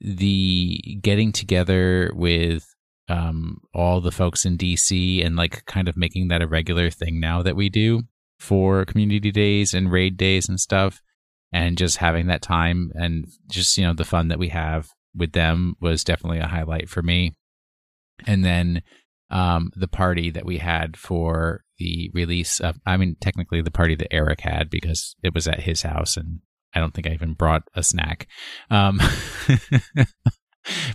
the getting together with um, all the folks in D C and like kind of making that a regular thing now that we do for community days and raid days and stuff, and just having that time and just, you know, the fun that we have with them was definitely a highlight for me. And then um, the party that we had for the release of, I mean, technically the party that Eric had because it was at his house and I don't think I even brought a snack um,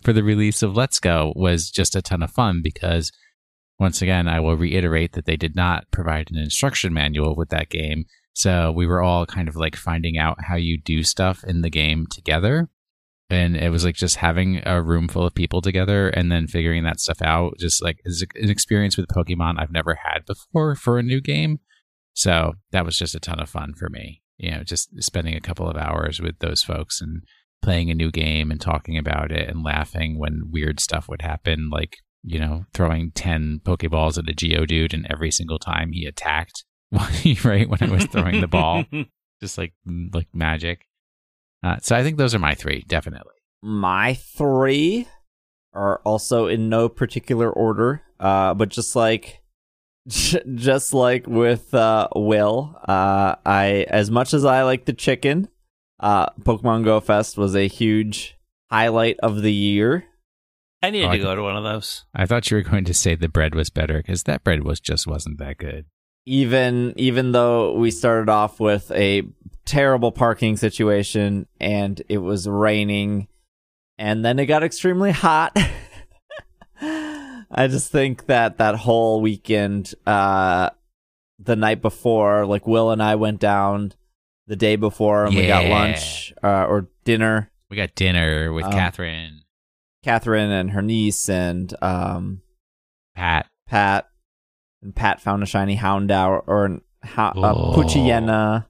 for the release of Let's Go was just a ton of fun because once again, I will reiterate that they did not provide an instruction manual with that game. So we were all kind of like finding out how you do stuff in the game together. And it was like just having a room full of people together and then figuring that stuff out. Just like is an experience with Pokemon I've never had before for a new game. So that was just a ton of fun for me. You know, just spending a couple of hours with those folks and playing a new game and talking about it and laughing when weird stuff would happen. Like, you know, throwing ten Pokeballs at a Geodude and every single time he attacked, right, when I was throwing the ball. Just like like magic. Uh, so I think those are my three, definitely. My three are also in no particular order, uh, but just like, just like with uh, Will, uh, I as much as I like the chicken, uh, Pokemon Go Fest was a huge highlight of the year. I needed oh, to go to one of those. I thought you were going to say the bread was better because that bread was just wasn't that good. Even even though we started off with a terrible parking situation and it was raining and then it got extremely hot. I just think that that whole weekend, uh, the night before, like Will and I went down the day before and yeah. we got lunch uh, or dinner. We got dinner with um, Catherine. Catherine and her niece and um, Pat. Pat. And Pat found a shiny Houndour or an, ha- a Poochyena.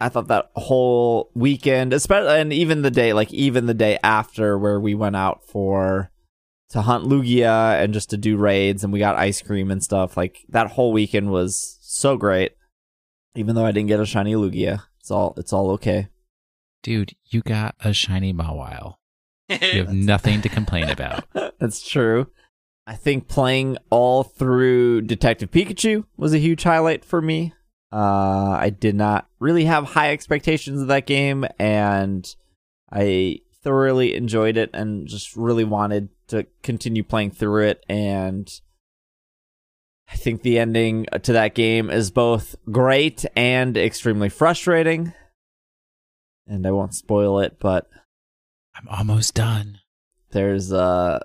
I thought that whole weekend, especially, and even the day, like even the day after, where we went out for to hunt Lugia and just to do raids, and we got ice cream and stuff. Like that whole weekend was so great. Even though I didn't get a shiny Lugia, it's all it's all okay. Dude, you got a shiny Mawile. You have nothing to complain about. That's true. I think playing all through Detective Pikachu was a huge highlight for me. Uh, I did not really have high expectations of that game, and I thoroughly enjoyed it and just really wanted to continue playing through it. And I think the ending to that game is both great and extremely frustrating. And I won't spoil it, but... I'm almost done. There's a... Uh,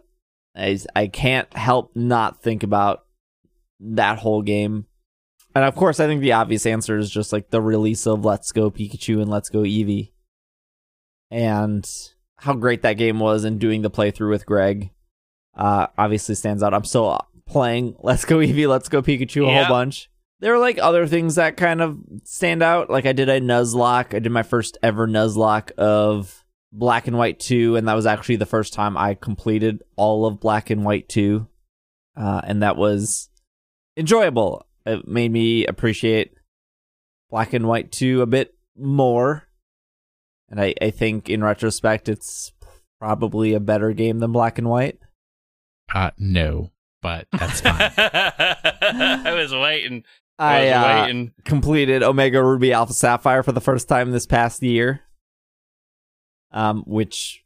I, I can't help not think about that whole game And of course, I think the obvious answer is just like the release of Let's Go Pikachu and Let's Go Eevee. And how great that game was, and doing the playthrough with Greg uh, obviously stands out. I'm still playing Let's Go Eevee, Let's Go Pikachu a yep. whole bunch. There were like other things that kind of stand out. Like I did a Nuzlocke. I did my first ever Nuzlocke of Black and White two. And that was actually the first time I completed all of Black and White two. Uh, and that was enjoyable. It made me appreciate Black and White two a bit more. And I, I think in retrospect, it's probably a better game than Black and White. Uh, no, but that's fine. I was waiting. I, I was uh, waiting. completed Omega Ruby Alpha Sapphire for the first time this past year, um, which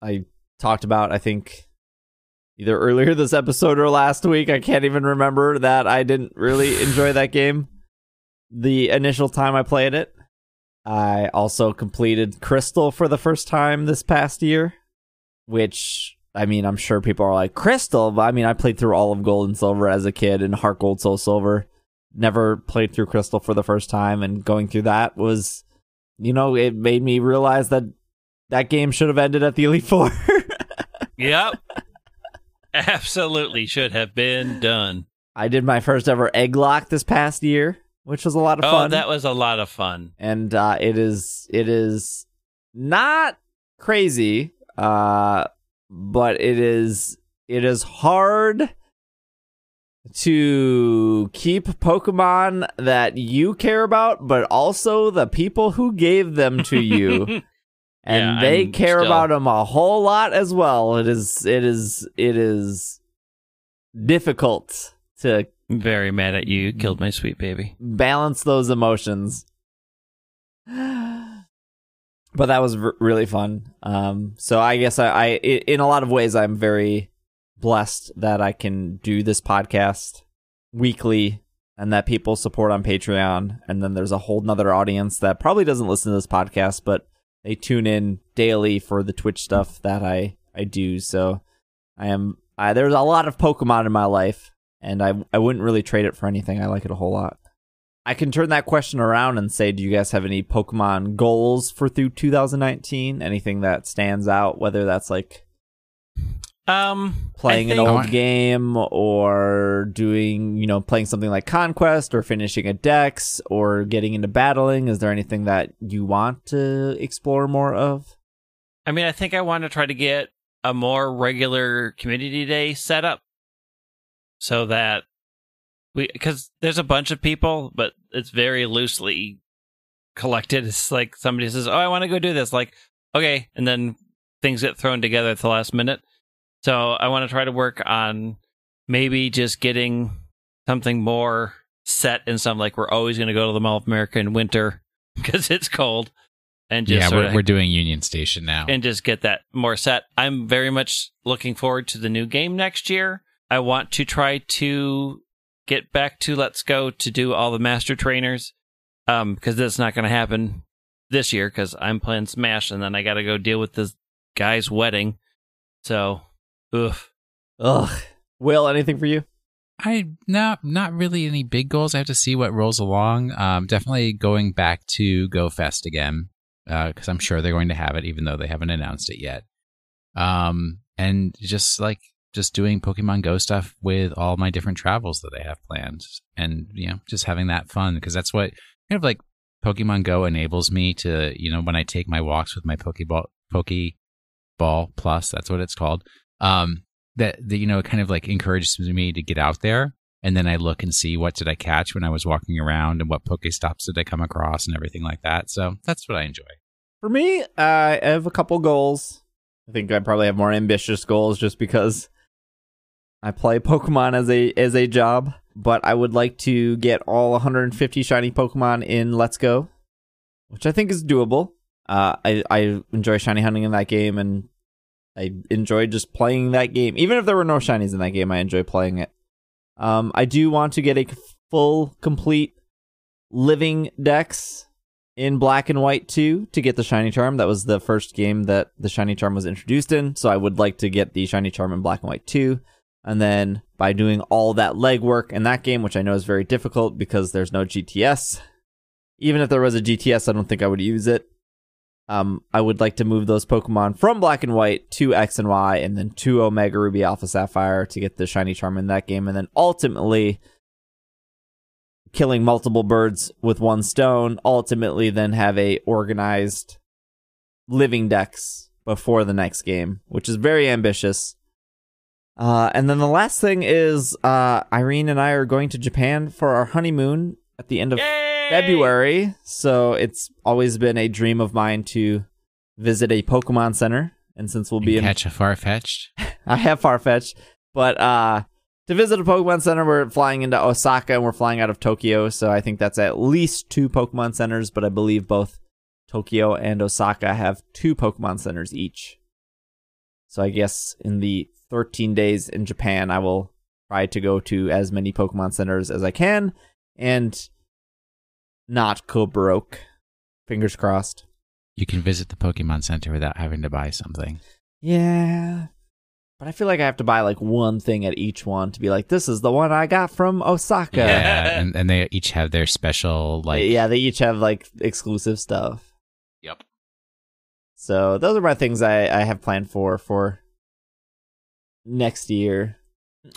I talked about, I think, either earlier this episode or last week. I can't even remember that I didn't really enjoy that game the initial time I played it. I also completed Crystal for the first time this past year, which, I mean, I'm sure people are like, Crystal? But I mean, I played through all of Gold and Silver as a kid, and Heart Gold, Soul Silver. Never played through Crystal for the first time, and going through that was, you know, it made me realize that that game should have ended at the Elite Four. Yep. Absolutely should have been done. I did my first ever egg lock this past year, which was a lot of fun. Oh, that was a lot of fun. And uh, it is it is not crazy, uh, but it is it is hard to keep Pokemon that you care about, but also the people who gave them to you. And yeah, they I'm care still... about them a whole lot as well. It is it is it is difficult to very mad at you, killed my sweet baby. Balance those emotions. But that was r- really fun. Um, so I guess I, I, in a lot of ways, I'm very blessed that I can do this podcast weekly and that people support on Patreon. And then there's a whole nother audience that probably doesn't listen to this podcast, but they tune in daily for the Twitch stuff that I, I do. So I am, I, there's a lot of Pokemon in my life. And I I wouldn't really trade it for anything. I like it a whole lot. I can turn that question around and say, do you guys have any Pokemon goals for through two thousand nineteen? Anything that stands out, whether that's like um, playing an old game or doing, you know, playing something like Conquest or finishing a Dex or getting into battling. Is there anything that you want to explore more of? I mean, I think I want to try to get a more regular community day set up. So that we, because there's a bunch of people, but it's very loosely collected. It's like somebody says, oh, I want to go do this. Like, okay. And then things get thrown together at the last minute. So I want to try to work on maybe just getting something more set in some, like, we're always going to go to the Mall of America in winter because it's cold. And just, yeah, we're, of, we're doing Union Station now. And just get that more set. I'm very much looking forward to the new game next year. I want to try to get back to Let's Go to do all the Master Trainers, um, because that's not going to happen this year because I'm playing Smash and then I got to go deal with this guy's wedding. So, oof. Ugh. Will, anything for you? I no, not really any big goals. I have to see what rolls along. Um, definitely going back to Go Fest again because uh, I'm sure they're going to have it, even though they haven't announced it yet. Um, and just like. Just doing Pokemon Go stuff with all my different travels that I have planned, and you know, just having that fun because that's what kind of like Pokemon Go enables me to. You know, when I take my walks with my Pokeball, Pokeball Plus, that's what it's called. Um, that, that you know, it kind of like encourages me to get out there, and then I look and see what did I catch when I was walking around, and what Pokestops did I come across, and everything like that. So that's what I enjoy. For me, uh, I have a couple goals. I think I probably have more ambitious goals just because I play Pokemon as a as a job, but I would like to get all one hundred fifty shiny Pokemon in Let's Go, which I think is doable. Uh, I, I enjoy shiny hunting in that game, and I enjoy just playing that game. Even if there were no shinies in that game, I enjoy playing it. Um, I do want to get a full, complete living Dex in Black and White two to get the Shiny Charm. That was the first game that the Shiny Charm was introduced in, so I would like to get the Shiny Charm in Black and White two. And then by doing all that legwork in that game, which I know is very difficult because there's no G T S. Even if there was a G T S, I don't think I would use it. Um, I would like to move those Pokemon from Black and White to X and Y, and then to Omega Ruby, Alpha Sapphire to get the Shiny Charm in that game, and then ultimately killing multiple birds with one stone, ultimately then have a organized living decks before the next game, which is very ambitious. Uh, and then the last thing is uh, Irene and I are going to Japan for our honeymoon at the end of Yay! February. So it's always been a dream of mine to visit a Pokemon Center. And since we'll and be catch in... a Farfetch'd. I have Farfetch'd. But uh, to visit a Pokemon Center, we're flying into Osaka and we're flying out of Tokyo. So I think that's at least two Pokemon Centers. But I believe both Tokyo and Osaka have two Pokemon Centers each. So I guess in the thirteen days in Japan, I will try to go to as many Pokemon Centers as I can and not go broke. Fingers crossed. You can visit the Pokemon Center without having to buy something. Yeah. But I feel like I have to buy like one thing at each one to be like, this is the one I got from Osaka. Yeah, and, and they each have their special, like... Yeah, they each have like exclusive stuff. Yep. So those are my things I, I have planned for for... next year.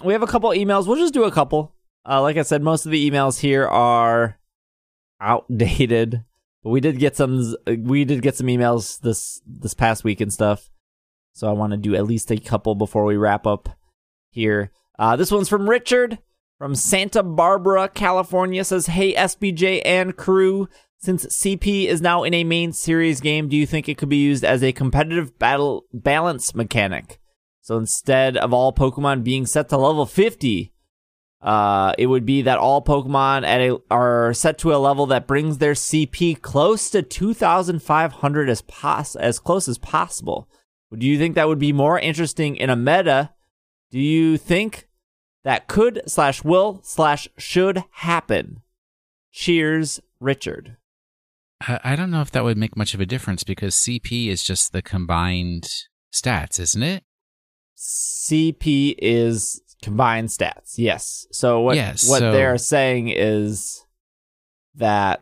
We have a couple emails. We'll just do a couple. Uh, like I said, most of the emails here are outdated, but we did get some. We did get some emails this this past week and stuff. So I want to do at least a couple before we wrap up here. Uh, this one's from Richard from Santa Barbara, California. Says, "Hey S B J and crew, since C P is now in a main series game, do you think it could be used as a competitive battle balance mechanic? So instead of all Pokemon being set to level fifty, uh, it would be that all Pokemon at a, are set to a level that brings their C P close to two thousand five hundred as pos- as close as possible. Do you think that would be more interesting in a meta? Do you think that could slash will slash should happen? Cheers, Richard." I, I don't know if that would make much of a difference because C P is just the combined stats, isn't it? C P is combined stats, yes. So what yes, what so... they're saying is that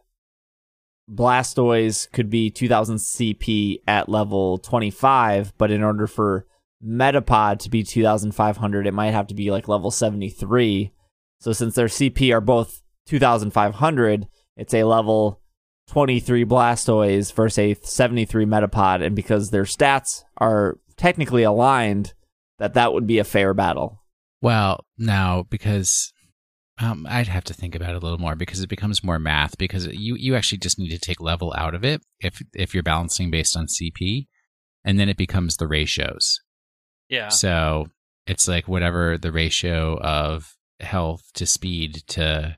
Blastoise could be two thousand C P at level twenty-five, but in order for Metapod to be two thousand five hundred, it might have to be like level seventy-three. So since their C P are both two thousand five hundred, it's a level twenty-three Blastoise versus a seventy-three Metapod, and because their stats are technically aligned, that that would be a fair battle. Well, no, because um, I'd have to think about it a little more because it becomes more math because you, you actually just need to take level out of it if if you're balancing based on C P, and then it becomes the ratios. Yeah. So it's like whatever the ratio of health to speed to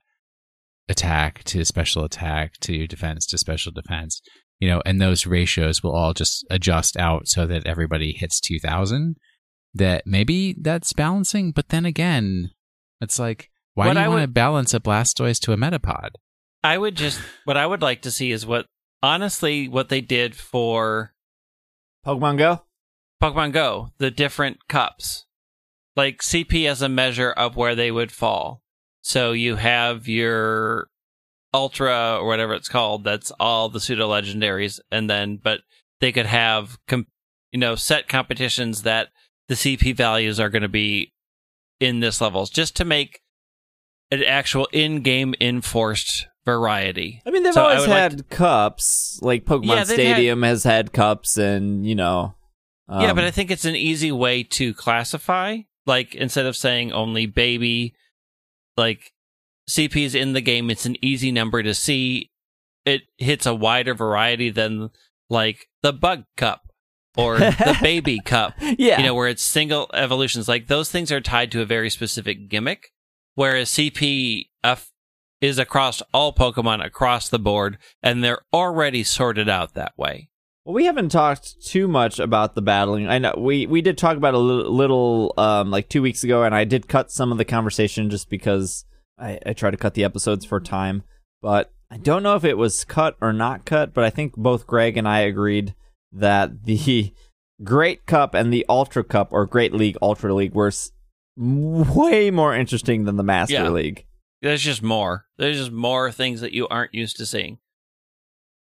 attack to special attack to defense to special defense, you know, and those ratios will all just adjust out so that everybody hits two thousand. That maybe that's balancing, but then again, it's like, why what do you want to balance a Blastoise to a Metapod? I would just, what I would like to see is what, honestly, what they did for... Pokemon Go? Pokemon Go, the different cups. Like, C P as a measure of where they would fall. So you have your Ultra, or whatever it's called, that's all the pseudo-legendaries, and then, but they could have, com- you know, set competitions that the C P values are going to be in this levels, just to make an actual in-game enforced variety. I mean, they've so always had like to... cups, like Pokemon yeah, Stadium had... has had cups, and you know, um... yeah. But I think it's an easy way to classify. Like instead of saying only baby, like C P is in the game, it's an easy number to see. It hits a wider variety than like the Bug Cup. Or the baby cup, yeah. You know, where it's single evolutions. Like, those things are tied to a very specific gimmick, whereas C P is across all Pokemon across the board, and they're already sorted out that way. Well, we haven't talked too much about the battling. I know we, we did talk about a little, little um, like, two weeks ago, and I did cut some of the conversation just because I, I try to cut the episodes for time. But I don't know if it was cut or not cut, but I think both Greg and I agreed that the Great Cup and the Ultra Cup, or Great League, Ultra League, were way more interesting than the Master yeah. League. There's just more. There's just more things that you aren't used to seeing.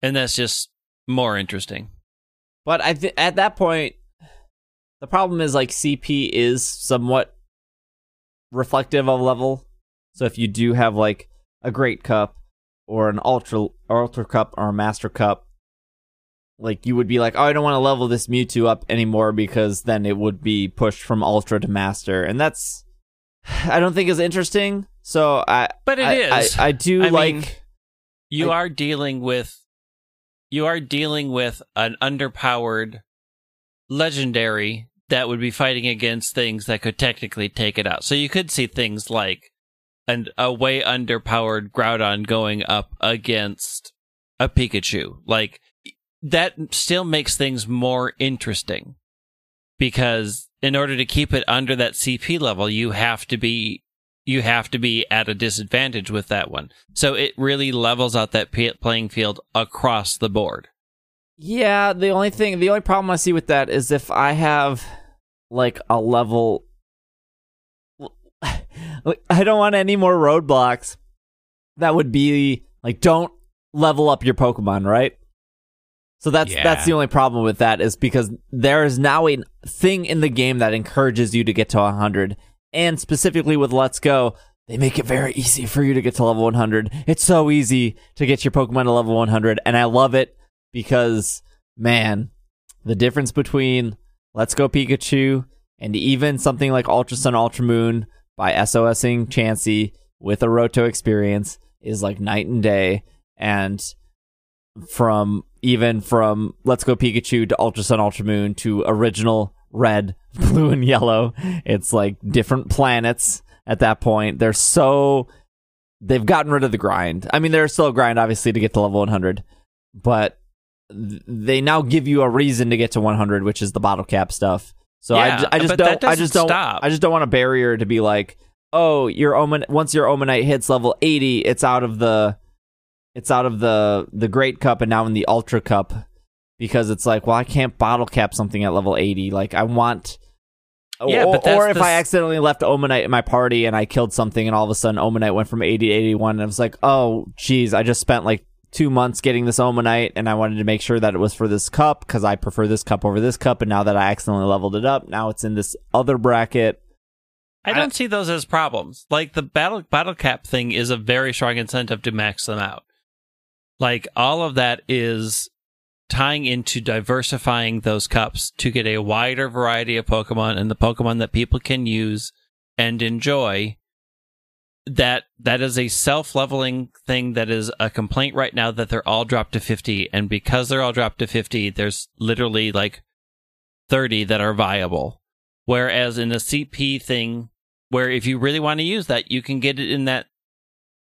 And that's just more interesting. But I th- at that point, the problem is, like, C P is somewhat reflective of level. So if you do have, like, a Great Cup or an Ultra or Ultra Cup or a Master Cup, like, you would be like, oh, I don't want to level this Mewtwo up anymore because then it would be pushed from Ultra to Master. And that's, I don't think is interesting. So I, but it I, is. I, I do I like. Mean, you I, are dealing with, you are dealing with an underpowered legendary that would be fighting against things that could technically take it out. So you could see things like an, a way underpowered Groudon going up against a Pikachu. Like, that still makes things more interesting, because in order to keep it under that C P level, you have to be you have to be at a disadvantage with that one. So it really levels out that p- playing field across the board. Yeah, the only thing, the only problem I see with that is if I have like a level, like, I don't want any more roadblocks. That would be like, don't level up your Pokemon, right? So that's yeah. that's the only problem with that, is because there is now a thing in the game that encourages you to get to one hundred. And specifically with Let's Go, they make it very easy for you to get to level one hundred. It's so easy to get your Pokemon to level one hundred. And I love it because, man, the difference between Let's Go Pikachu and even something like Ultra Sun, Ultra Moon by SOSing Chansey with a Roto experience is like night and day. And from... even from Let's Go Pikachu to Ultra Sun, Ultra Moon to original Red, Blue, and Yellow. It's like different planets at that point. They're so... They've gotten rid of the grind. I mean, there's still a grind, obviously, to get to level one hundred. But they now give you a reason to get to one hundred, which is the bottle cap stuff. So yeah, I, I just don't... I just don't, stop. I just don't want a barrier to be like, oh, your Oman, once your Omanite hits level eighty, it's out of the... It's out of the, the Great Cup and now in the Ultra Cup, because it's like, well, I can't bottle cap something at level eighty. Like, I want... Yeah, or, but that's or if the... I accidentally left Omanite in my party and I killed something and all of a sudden Omanite went from eighty to eighty-one and I was like, oh, geez, I just spent like two months getting this Omanite and I wanted to make sure that it was for this cup because I prefer this cup over this cup, and now that I accidentally leveled it up, now it's in this other bracket. I don't I... see those as problems. Like, the battle bottle cap thing is a very strong incentive to max them out. Like, all of that is tying into diversifying those cups to get a wider variety of Pokemon and the Pokemon that people can use and enjoy. That that is a self-leveling thing that is a complaint right now, that they're all dropped to fifty. And because they're all dropped to fifty, there's literally like thirty that are viable. Whereas in a C P thing, where if you really want to use that, you can get it in that.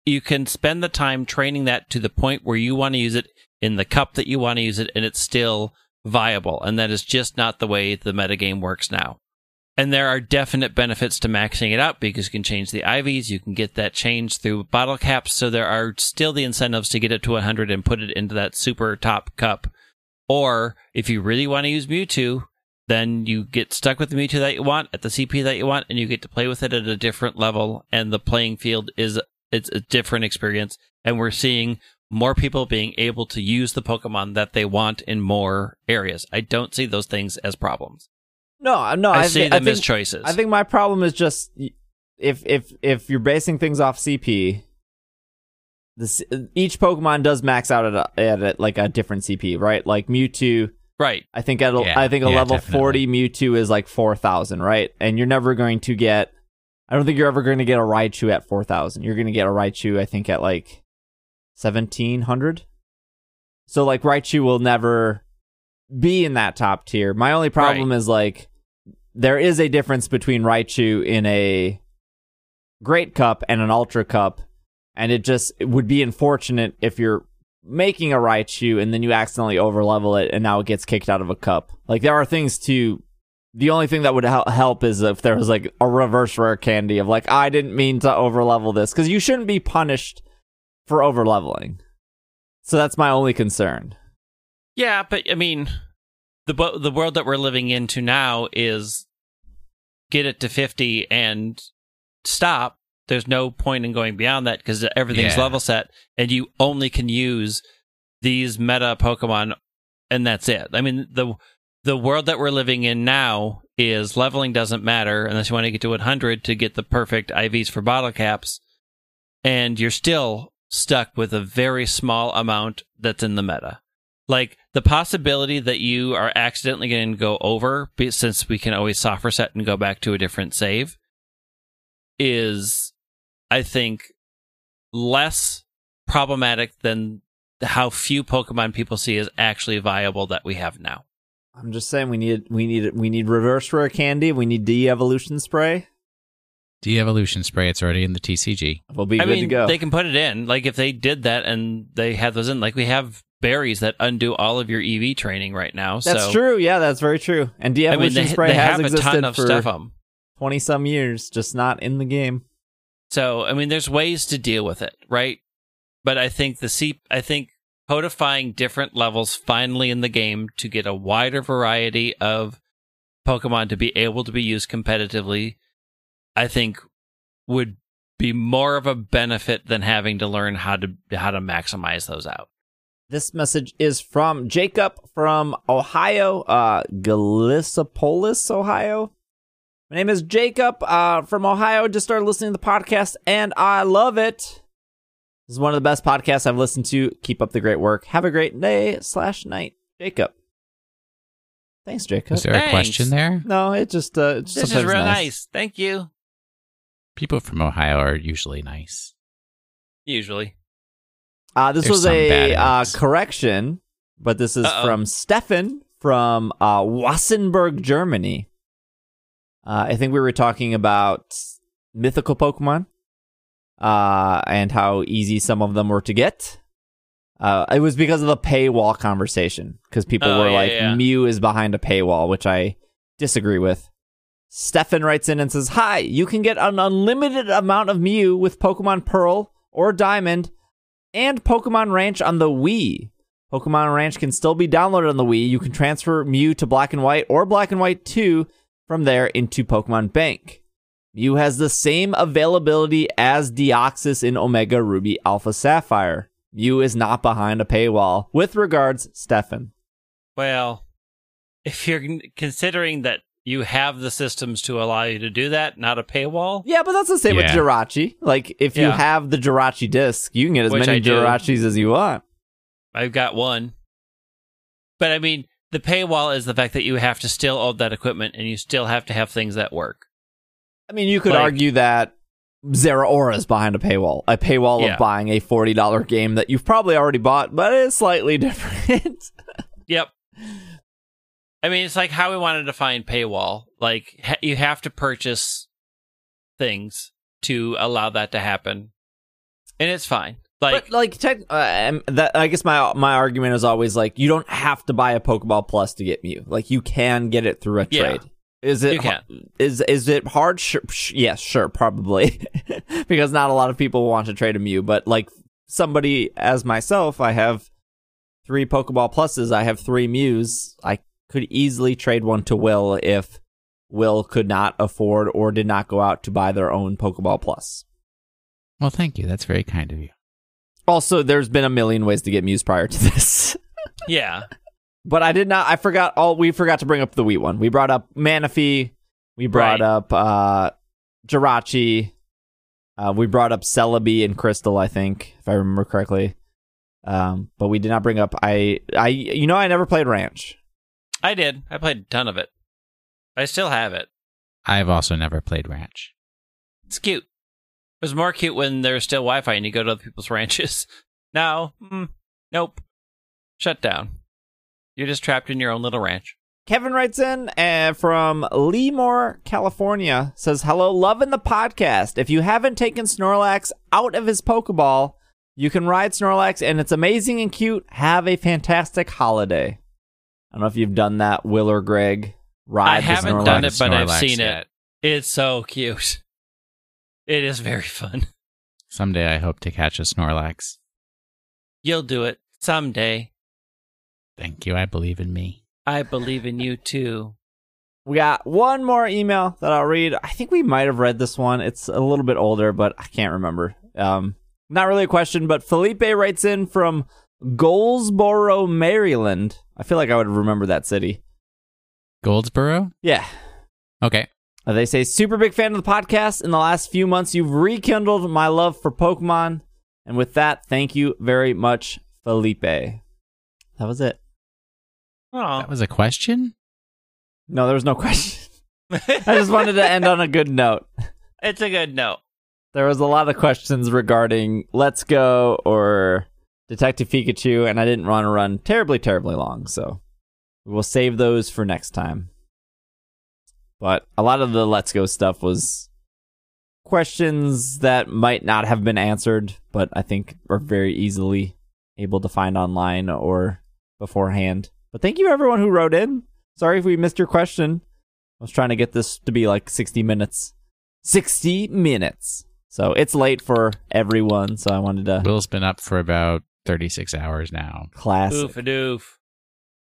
You can spend the time training that to the point where you want to use it in the cup that you want to use it, and it's still viable. And that is just not the way the metagame works now. And there are definite benefits to maxing it out, because you can change the I Vs, you can get that change through bottle caps, so there are still the incentives to get it to one hundred and put it into that super top cup. Or, if you really want to use Mewtwo, then you get stuck with the Mewtwo that you want, at the C P that you want, and you get to play with it at a different level, and the playing field is... It's a different experience, and we're seeing more people being able to use the Pokemon that they want in more areas. I don't see those things as problems. No, no, I, I see th- them I think, as choices. I think my problem is just if if if you're basing things off C P, this, each Pokemon does max out at a, at a, like a different C P, right? Like Mewtwo, right? I think at yeah, I think a yeah, level definitely. forty Mewtwo is like four thousand, right? And you're never going to get. I don't think you're ever going to get a Raichu at four thousand. You're going to get a Raichu, I think, at like seventeen hundred. So, like, Raichu will never be in that top tier. My only problem right. is, like, there is a difference between Raichu in a Great Cup and an Ultra Cup. And it just it would be unfortunate if you're making a Raichu and then you accidentally overlevel it and now it gets kicked out of a cup. Like, there are things to... The only thing that would help is if there was, like, a reverse rare candy of, like, I didn't mean to overlevel this. Because you shouldn't be punished for overleveling. So that's my only concern. Yeah, but, I mean, the the world that we're living into now is get it to fifty and stop, there's no point in going beyond that because everything's yeah. level set, and you only can use these meta Pokemon, and that's it. I mean, the the world that we're living in now is leveling doesn't matter unless you want to get to one hundred to get the perfect I Vs for bottle caps, and you're still stuck with a very small amount that's in the meta. Like, the possibility that you are accidentally going to go over, since we can always soft reset and go back to a different save, is, I think, less problematic than how few Pokemon people see as actually viable that we have now. I'm just saying we need we need we need reverse rare candy. We need de-evolution spray. De-evolution spray. It's already in the T C G. We'll be I good mean, to go. They can put it in. Like, if they did that and they had those in, like we have berries that undo all of your E V training right now. That's so true. Yeah, that's very true. And de-evolution I mean, they, spray they has have existed a ton of for stuff on. twenty some years, just not in the game. So, I mean, there's ways to deal with it, right? But I think the C- I think codifying different levels finally in the game to get a wider variety of Pokemon to be able to be used competitively, I think would be more of a benefit than having to learn how to how to maximize those out. This message is from Jacob from Ohio, uh, Gallicopolis, Ohio. My name is Jacob uh, from Ohio. Just started listening to the podcast, and I love it. This is one of the best podcasts I've listened to. Keep up the great work. Have a great day slash night, Jacob. Thanks, Jacob. Is there Thanks. a question there? No, it just uh, it's this is real nice. nice. Thank you. People from Ohio are usually nice. Usually. Uh, this There's was a uh, correction, but this is Uh-oh. from Stefan from uh, Wassenberg, Germany. Uh, I think we were talking about mythical Pokemon uh, and how easy some of them were to get. Uh, it was because of the paywall conversation, because people oh, were yeah, like, yeah. Mew is behind a paywall, which I disagree with. Stefan writes in and says, "Hi, you can get an unlimited amount of Mew with Pokemon Pearl or Diamond and Pokemon Ranch on the Wii. Pokemon Ranch can still be downloaded on the Wii. You can transfer Mew to Black and White or Black and White two from there into Pokemon Bank. Mew has the same availability as Deoxys in Omega Ruby Alpha Sapphire. Mew is not behind a paywall. With regards, Stefan." Well, if you're considering that you have the systems to allow you to do that, not a paywall. Yeah, but that's the same yeah. with Jirachi. Like, if yeah. you have the Jirachi disc, you can get as Which many Jirachis as you want. I've got one. But, I mean, the paywall is the fact that you have to still own that equipment and you still have to have things that work. I mean, you could like, argue that Zeraora is behind a paywall. A paywall yeah. of buying a forty dollars game that you've probably already bought, but it's slightly different. Yep. I mean, it's like how we want to define paywall. Like, ha- you have to purchase things to allow that to happen. And it's fine. Like, but like tech, uh, that, I guess my my argument is always like, you don't have to buy a Pokeball Plus to get Mew. Like, you can get it through a yeah, trade. Is it is is it hard? Sure, sh- yes, sure, probably, because not a lot of people want to trade a Mew. But like somebody as myself, I have three Pokeball Pluses. I have three Mews. I could easily trade one to Will if Will could not afford or did not go out to buy their own Pokeball Plus. Well, thank you. That's very kind of you. Also, there's been a million ways to get Mews prior to this. yeah. But I did not, I forgot all, we forgot to bring up the Wii one. We brought up Manaphy, we brought right. up uh, Jirachi, uh, we brought up Celebi and Crystal, I think, if I remember correctly. Um, but we did not bring up, I, I, you know, I never played Ranch. I did. I played a ton of it. I still have it. I've also never played Ranch. It's cute. It was more cute when there was still Wi-Fi and you go to other people's ranches. Now, mm, nope. Shut down. You're just trapped in your own little ranch. Kevin writes in uh, from Lemoore, California. Says, "Hello, loving the podcast. If you haven't taken Snorlax out of his Pokeball, you can ride Snorlax and it's amazing and cute. Have a fantastic holiday." I don't know if you've done that, Will or Greg. Ride I haven't Snorlax. done it, but Snorlax I've seen yet. it. It's so cute. It is very fun. Someday I hope to catch a Snorlax. You'll do it. Someday. Thank you. I believe in me. I believe in you, too. We got one more email that I'll read. I think we might have read this one. It's a little bit older, but I can't remember. Um, not really a question, but Felipe writes in from Goldsboro, Maryland. I feel like I would remember that city. Goldsboro? Yeah. Okay. They say, super big fan of the podcast. In the last few months, you've rekindled my love for Pokemon. And with that, thank you very much, Felipe. That was it. Oh. That was a question? No, there was no question. I just wanted to end on a good note. It's a good note. There was a lot of questions regarding Let's Go or Detective Pikachu, and I didn't want to run terribly, terribly long, so we'll save those for next time. But a lot of the Let's Go stuff was questions that might not have been answered, but I think are very easily able to find online or beforehand. But thank you everyone who wrote in. Sorry if we missed your question. I was trying to get this to be like sixty minutes. sixty minutes. So it's late for everyone, so I wanted to... Will's been up for about thirty-six hours now. Classic. Oof a doof.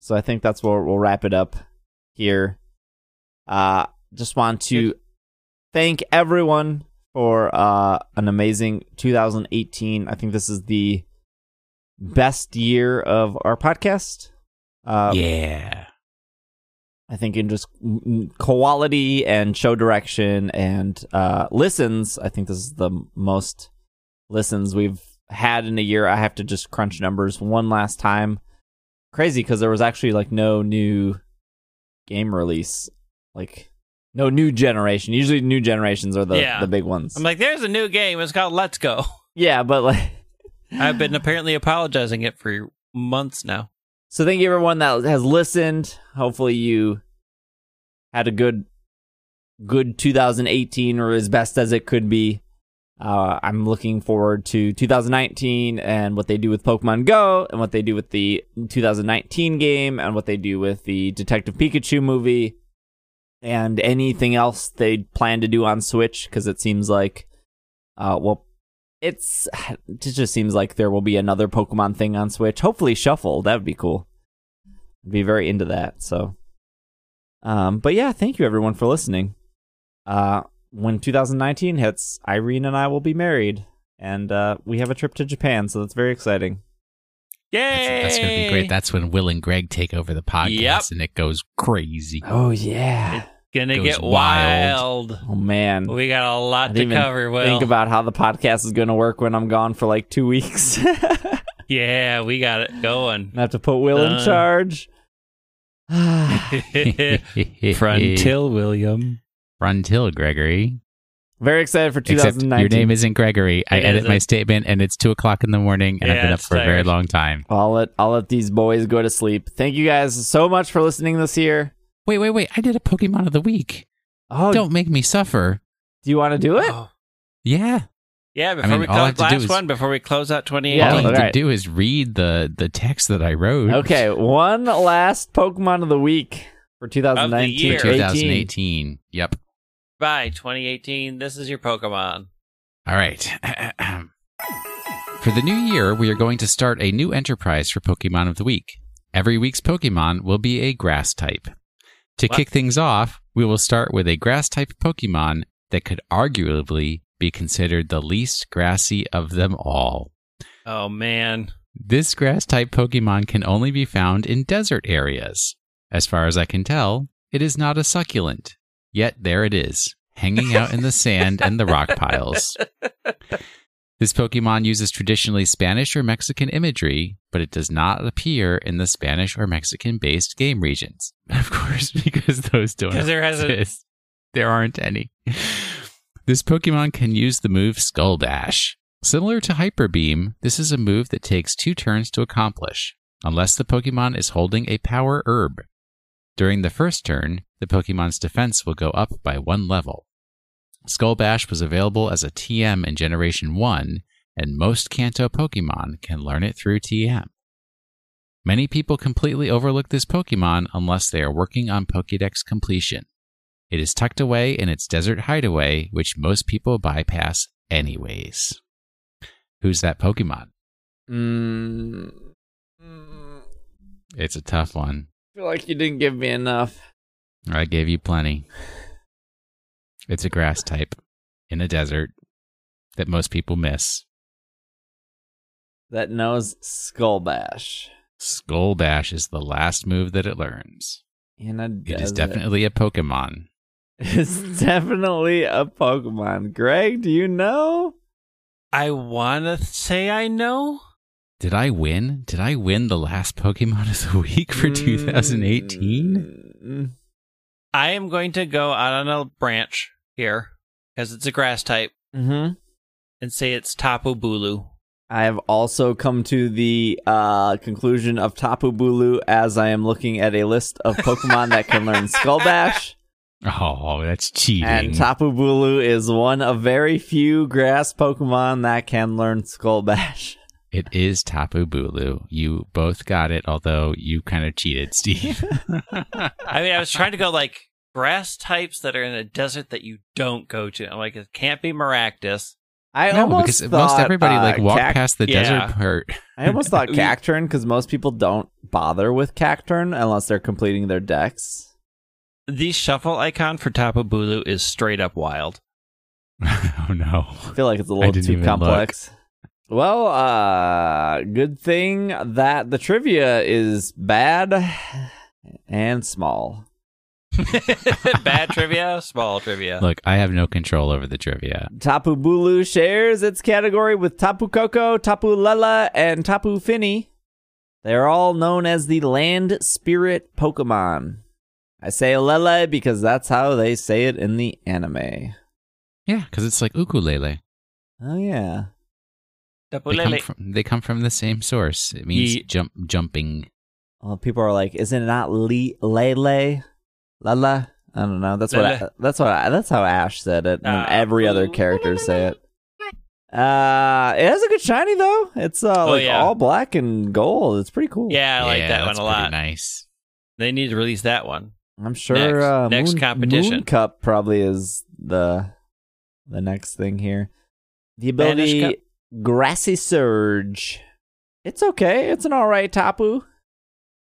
So I think that's where we'll wrap it up here. Uh, just want to thank everyone for uh, an amazing two thousand eighteen. I think this is the best year of our podcast. Uh, yeah. I think in just quality and show direction and uh, listens, I think this is the most listens we've had in a year. I have to just crunch numbers one last time. Crazy, because there was actually like no new game release, like no new generation. Usually new generations are the, yeah. the big ones. I'm like, there's a new game. It's called Let's Go. Yeah, but like... I've been apparently apologizing it for months now. So thank you everyone that has listened. Hopefully you had a good good two thousand eighteen, or as best as it could be. Uh, I'm looking forward to two thousand nineteen and what they do with Pokemon Go, and what they do with the two thousand nineteen game, and what they do with the Detective Pikachu movie, and anything else they plan to do on Switch, because it seems like, uh, well, It's it just seems like there will be another Pokemon thing on Switch. Hopefully Shuffle. That would be cool. I'd be very into that. So, um, but yeah, thank you everyone for listening. Uh, when two thousand nineteen hits, Irene and I will be married, and uh, we have a trip to Japan, so that's very exciting. Yay! That's, that's gonna be great. That's when Will and Greg take over the podcast, yep. and it goes crazy. Oh yeah. It- Gonna get wild. wild. Oh man, we got a lot to cover. Will, think about how the podcast is gonna work when I'm gone for like two weeks. Yeah, we got it going. I have to put Will uh. in charge. Frontil William, Frontil Gregory. Very excited for two thousand nineteen. Except your name isn't Gregory. I it edit isn't. my statement, and it's two o'clock in the morning, and yeah, I've been up for tired. a very long time. I'll let I'll let these boys go to sleep. Thank you guys so much for listening this year. Wait, wait, wait. I did a Pokemon of the Week. Oh, don't make me suffer. Do you want to do it? Oh. Yeah. Yeah, before I mean, we close last is, one, before we close out twenty eighteen. Yeah, all you all have right. to do is read the, the text that I wrote. Okay, one last Pokemon of the Week for twenty nineteen. Of the year. twenty eighteen. Yep. Bye, twenty eighteen. This is your Pokemon. All right. For the new year, we are going to start a new enterprise for Pokemon of the Week. Every week's Pokemon will be a grass type. To what? Kick things off, we will start with a grass-type Pokemon that could arguably be considered the least grassy of them all. Oh, man. This grass-type Pokemon can only be found in desert areas. As far as I can tell, it is not a succulent. Yet there it is, hanging out in the sand and the rock piles. This Pokemon uses traditionally Spanish or Mexican imagery, but it does not appear in the Spanish or Mexican-based game regions. Of course, because those don't there exist. There aren't any. This Pokemon can use the move Skull Bash. Similar to Hyper Beam, this is a move that takes two turns to accomplish, unless the Pokemon is holding a power herb. During the first turn, the Pokemon's defense will go up by one level. Skull Bash was available as a T M in Generation one, and most Kanto Pokemon can learn it through T M. Many people completely overlook this Pokemon unless they are working on Pokédex completion. It is tucked away in its desert hideaway, which most people bypass anyways. Who's that Pokemon? Mm. Mm. It's a tough one. I feel like you didn't give me enough. I gave you plenty. It's a grass type in a desert that most people miss. That knows Skull Bash. Skull Bash is the last move that it learns. In a desert. It is definitely a Pokemon. It's definitely a Pokemon. Greg, do you know? I want to say I know. Did I win? Did I win the last Pokemon of the week for twenty eighteen? Mm-hmm. I am going to go out on a branch here, because it's a grass type, mm-hmm. and say it's Tapu Bulu. I have also come to the uh, conclusion of Tapu Bulu as I am looking at a list of Pokemon that can learn Skull Bash. Oh, that's cheating. And Tapu Bulu is one of very few grass Pokemon that can learn Skull Bash. It is Tapu Bulu. You both got it, although you kind of cheated, Steve. I mean, I was trying to go, like, grass types that are in a desert that you don't go to. I'm like, it can't be Maractus. I no, almost because thought, most everybody, uh, like, walked cact- past the yeah. desert part. I almost thought Cacturne, because most people don't bother with Cacturne unless they're completing their decks. The shuffle icon for Tapu Bulu is straight up wild. Oh, no. I feel like it's a little too complex. Look. Well, uh, good thing that the trivia is bad and small. Bad trivia, small trivia. Look, I have no control over the trivia. Tapu Bulu shares its category with Tapu Koko, Tapu Lele, and Tapu Fini. They're all known as the land spirit Pokemon. I say Lele because that's how they say it in the anime. Yeah, because it's like ukulele. Oh, yeah. They come, from, they come from the same source. It means Ye- jump, jumping. Well, people are like, isn't it not le- Lele? Lele? I don't know. That's what I, that's what I, that's how Ash said it, and uh, every other character say it. Uh, it has a good shiny, though. It's uh, oh, like yeah. all black and gold. It's pretty cool. Yeah, I like yeah, that one a lot. Nice. They need to release that one. I'm sure next, uh, next Moon, competition. Moon Cup probably is the the next thing here. The ability Grassy Surge. It's okay. It's an all right Tapu.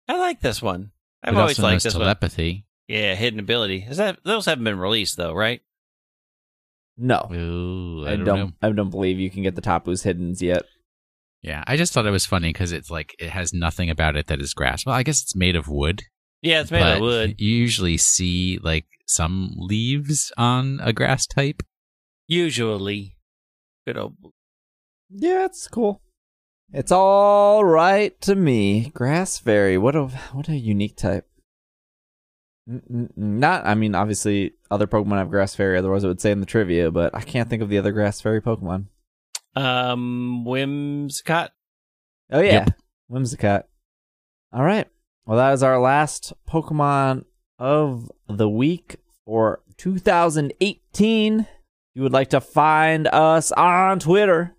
I like this one. I've it always also liked this telepathy. One. Yeah, hidden ability. Is that those haven't been released though, right? No, Ooh, I, I don't. don't know. I don't believe you can get the Tapu's hiddens yet. Yeah, I just thought it was funny because it's like it has nothing about it that is grass. Well, I guess it's made of wood. Yeah, it's made but of wood. You usually see, like, some leaves on a grass type. Usually. Good old... Yeah, it's cool. It's all right to me. Grass Fairy. What a what a unique type. Not, I mean, obviously, other Pokemon have Grass Fairy. Otherwise, it would say in the trivia, but I can't think of the other Grass Fairy Pokemon. Um, Whimsicott. Oh, yeah. Yep. Whimsicott. All right. Well, that is our last Pokemon of the week for two thousand eighteen. If you would like to find us on Twitter,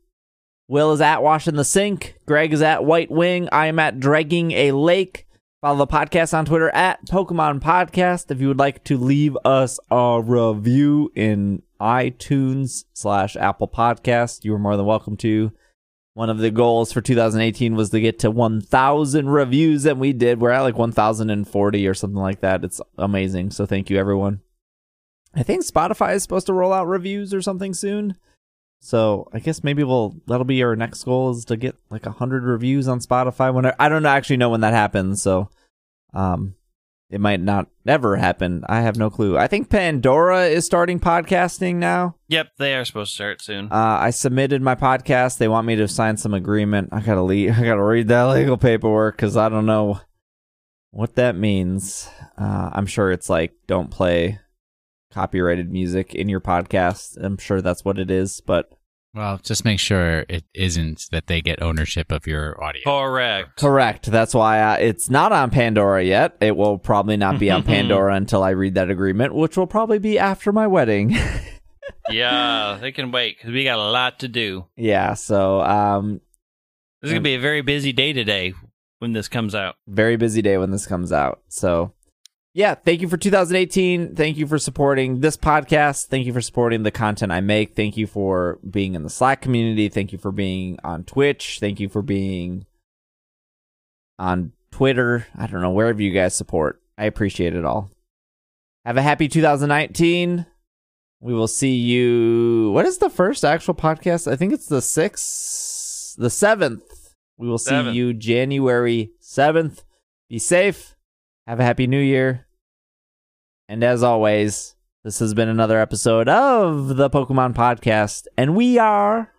Will is at Washing the Sink, Greg is at White Wing, I am at Dragging a Lake. Follow the podcast on Twitter at Pokemon Podcast. If you would like to leave us a review in iTunes slash Apple Podcast, you are more than welcome to. One of the goals for two thousand eighteen was to get to one thousand reviews, and we did. We're at like one thousand forty or something like that. It's amazing, so thank you, everyone. I think Spotify is supposed to roll out reviews or something soon, so I guess maybe we'll that'll be our next goal is to get like one hundred reviews on Spotify. When I, I don't actually know when that happens, so um, it might not ever happen. I have no clue. I think Pandora is starting podcasting now. Yep, they are supposed to start soon. Uh, I submitted my podcast. They want me to sign some agreement. I gotta leave. I gotta read that legal paperwork because I don't know what that means. Uh, I'm sure it's like don't play copyrighted music in your podcast. I'm sure that's what it is. But well, just make sure it isn't that they get ownership of your audio. Correct. Correct. That's why I, it's not on Pandora yet. It will probably not be on Pandora until I read that agreement, which will probably be after my wedding. Yeah, they can wait because we got a lot to do. Yeah, so um, this is gonna be a very busy day today when this comes out. Very busy day when this comes out. So, yeah, thank you for two thousand eighteen. Thank you for supporting this podcast. Thank you for supporting the content I make. Thank you for being in the Slack community. Thank you for being on Twitch. Thank you for being on Twitter. I don't know wherever you guys support. I appreciate it all. Have a happy two thousand nineteen. We will see you. What is the first actual podcast? I think it's the sixth, the seventh. We will see seventh. You January seventh. Be safe. Have a happy new year. And as always, this has been another episode of the Pokemon Podcast, and we are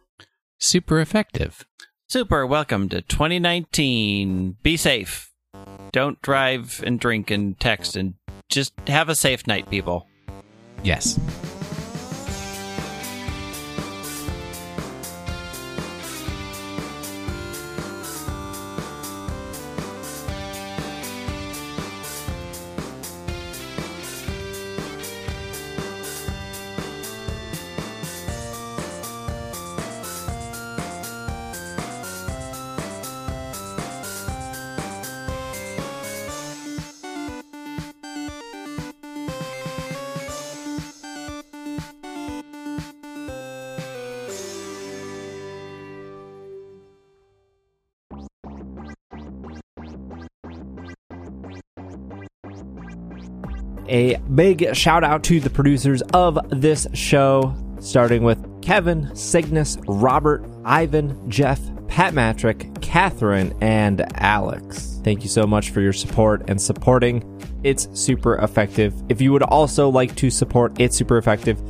super effective. Super. Welcome to twenty nineteen. Be safe. Don't drive and drink and text, and just have a safe night, people. Yes. A big shout out to the producers of this show, starting with Kevin, Cygnus, Robert, Ivan, Jeff, Pat Matrick, Catherine, and Alex. Thank you so much for your support and supporting It's Super Effective. If you would also like to support It's Super Effective,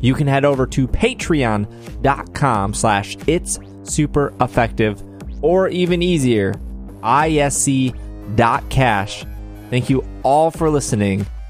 you can head over to patreon.com slash It's Super Effective, or even easier, isc.cash. Thank you all for listening.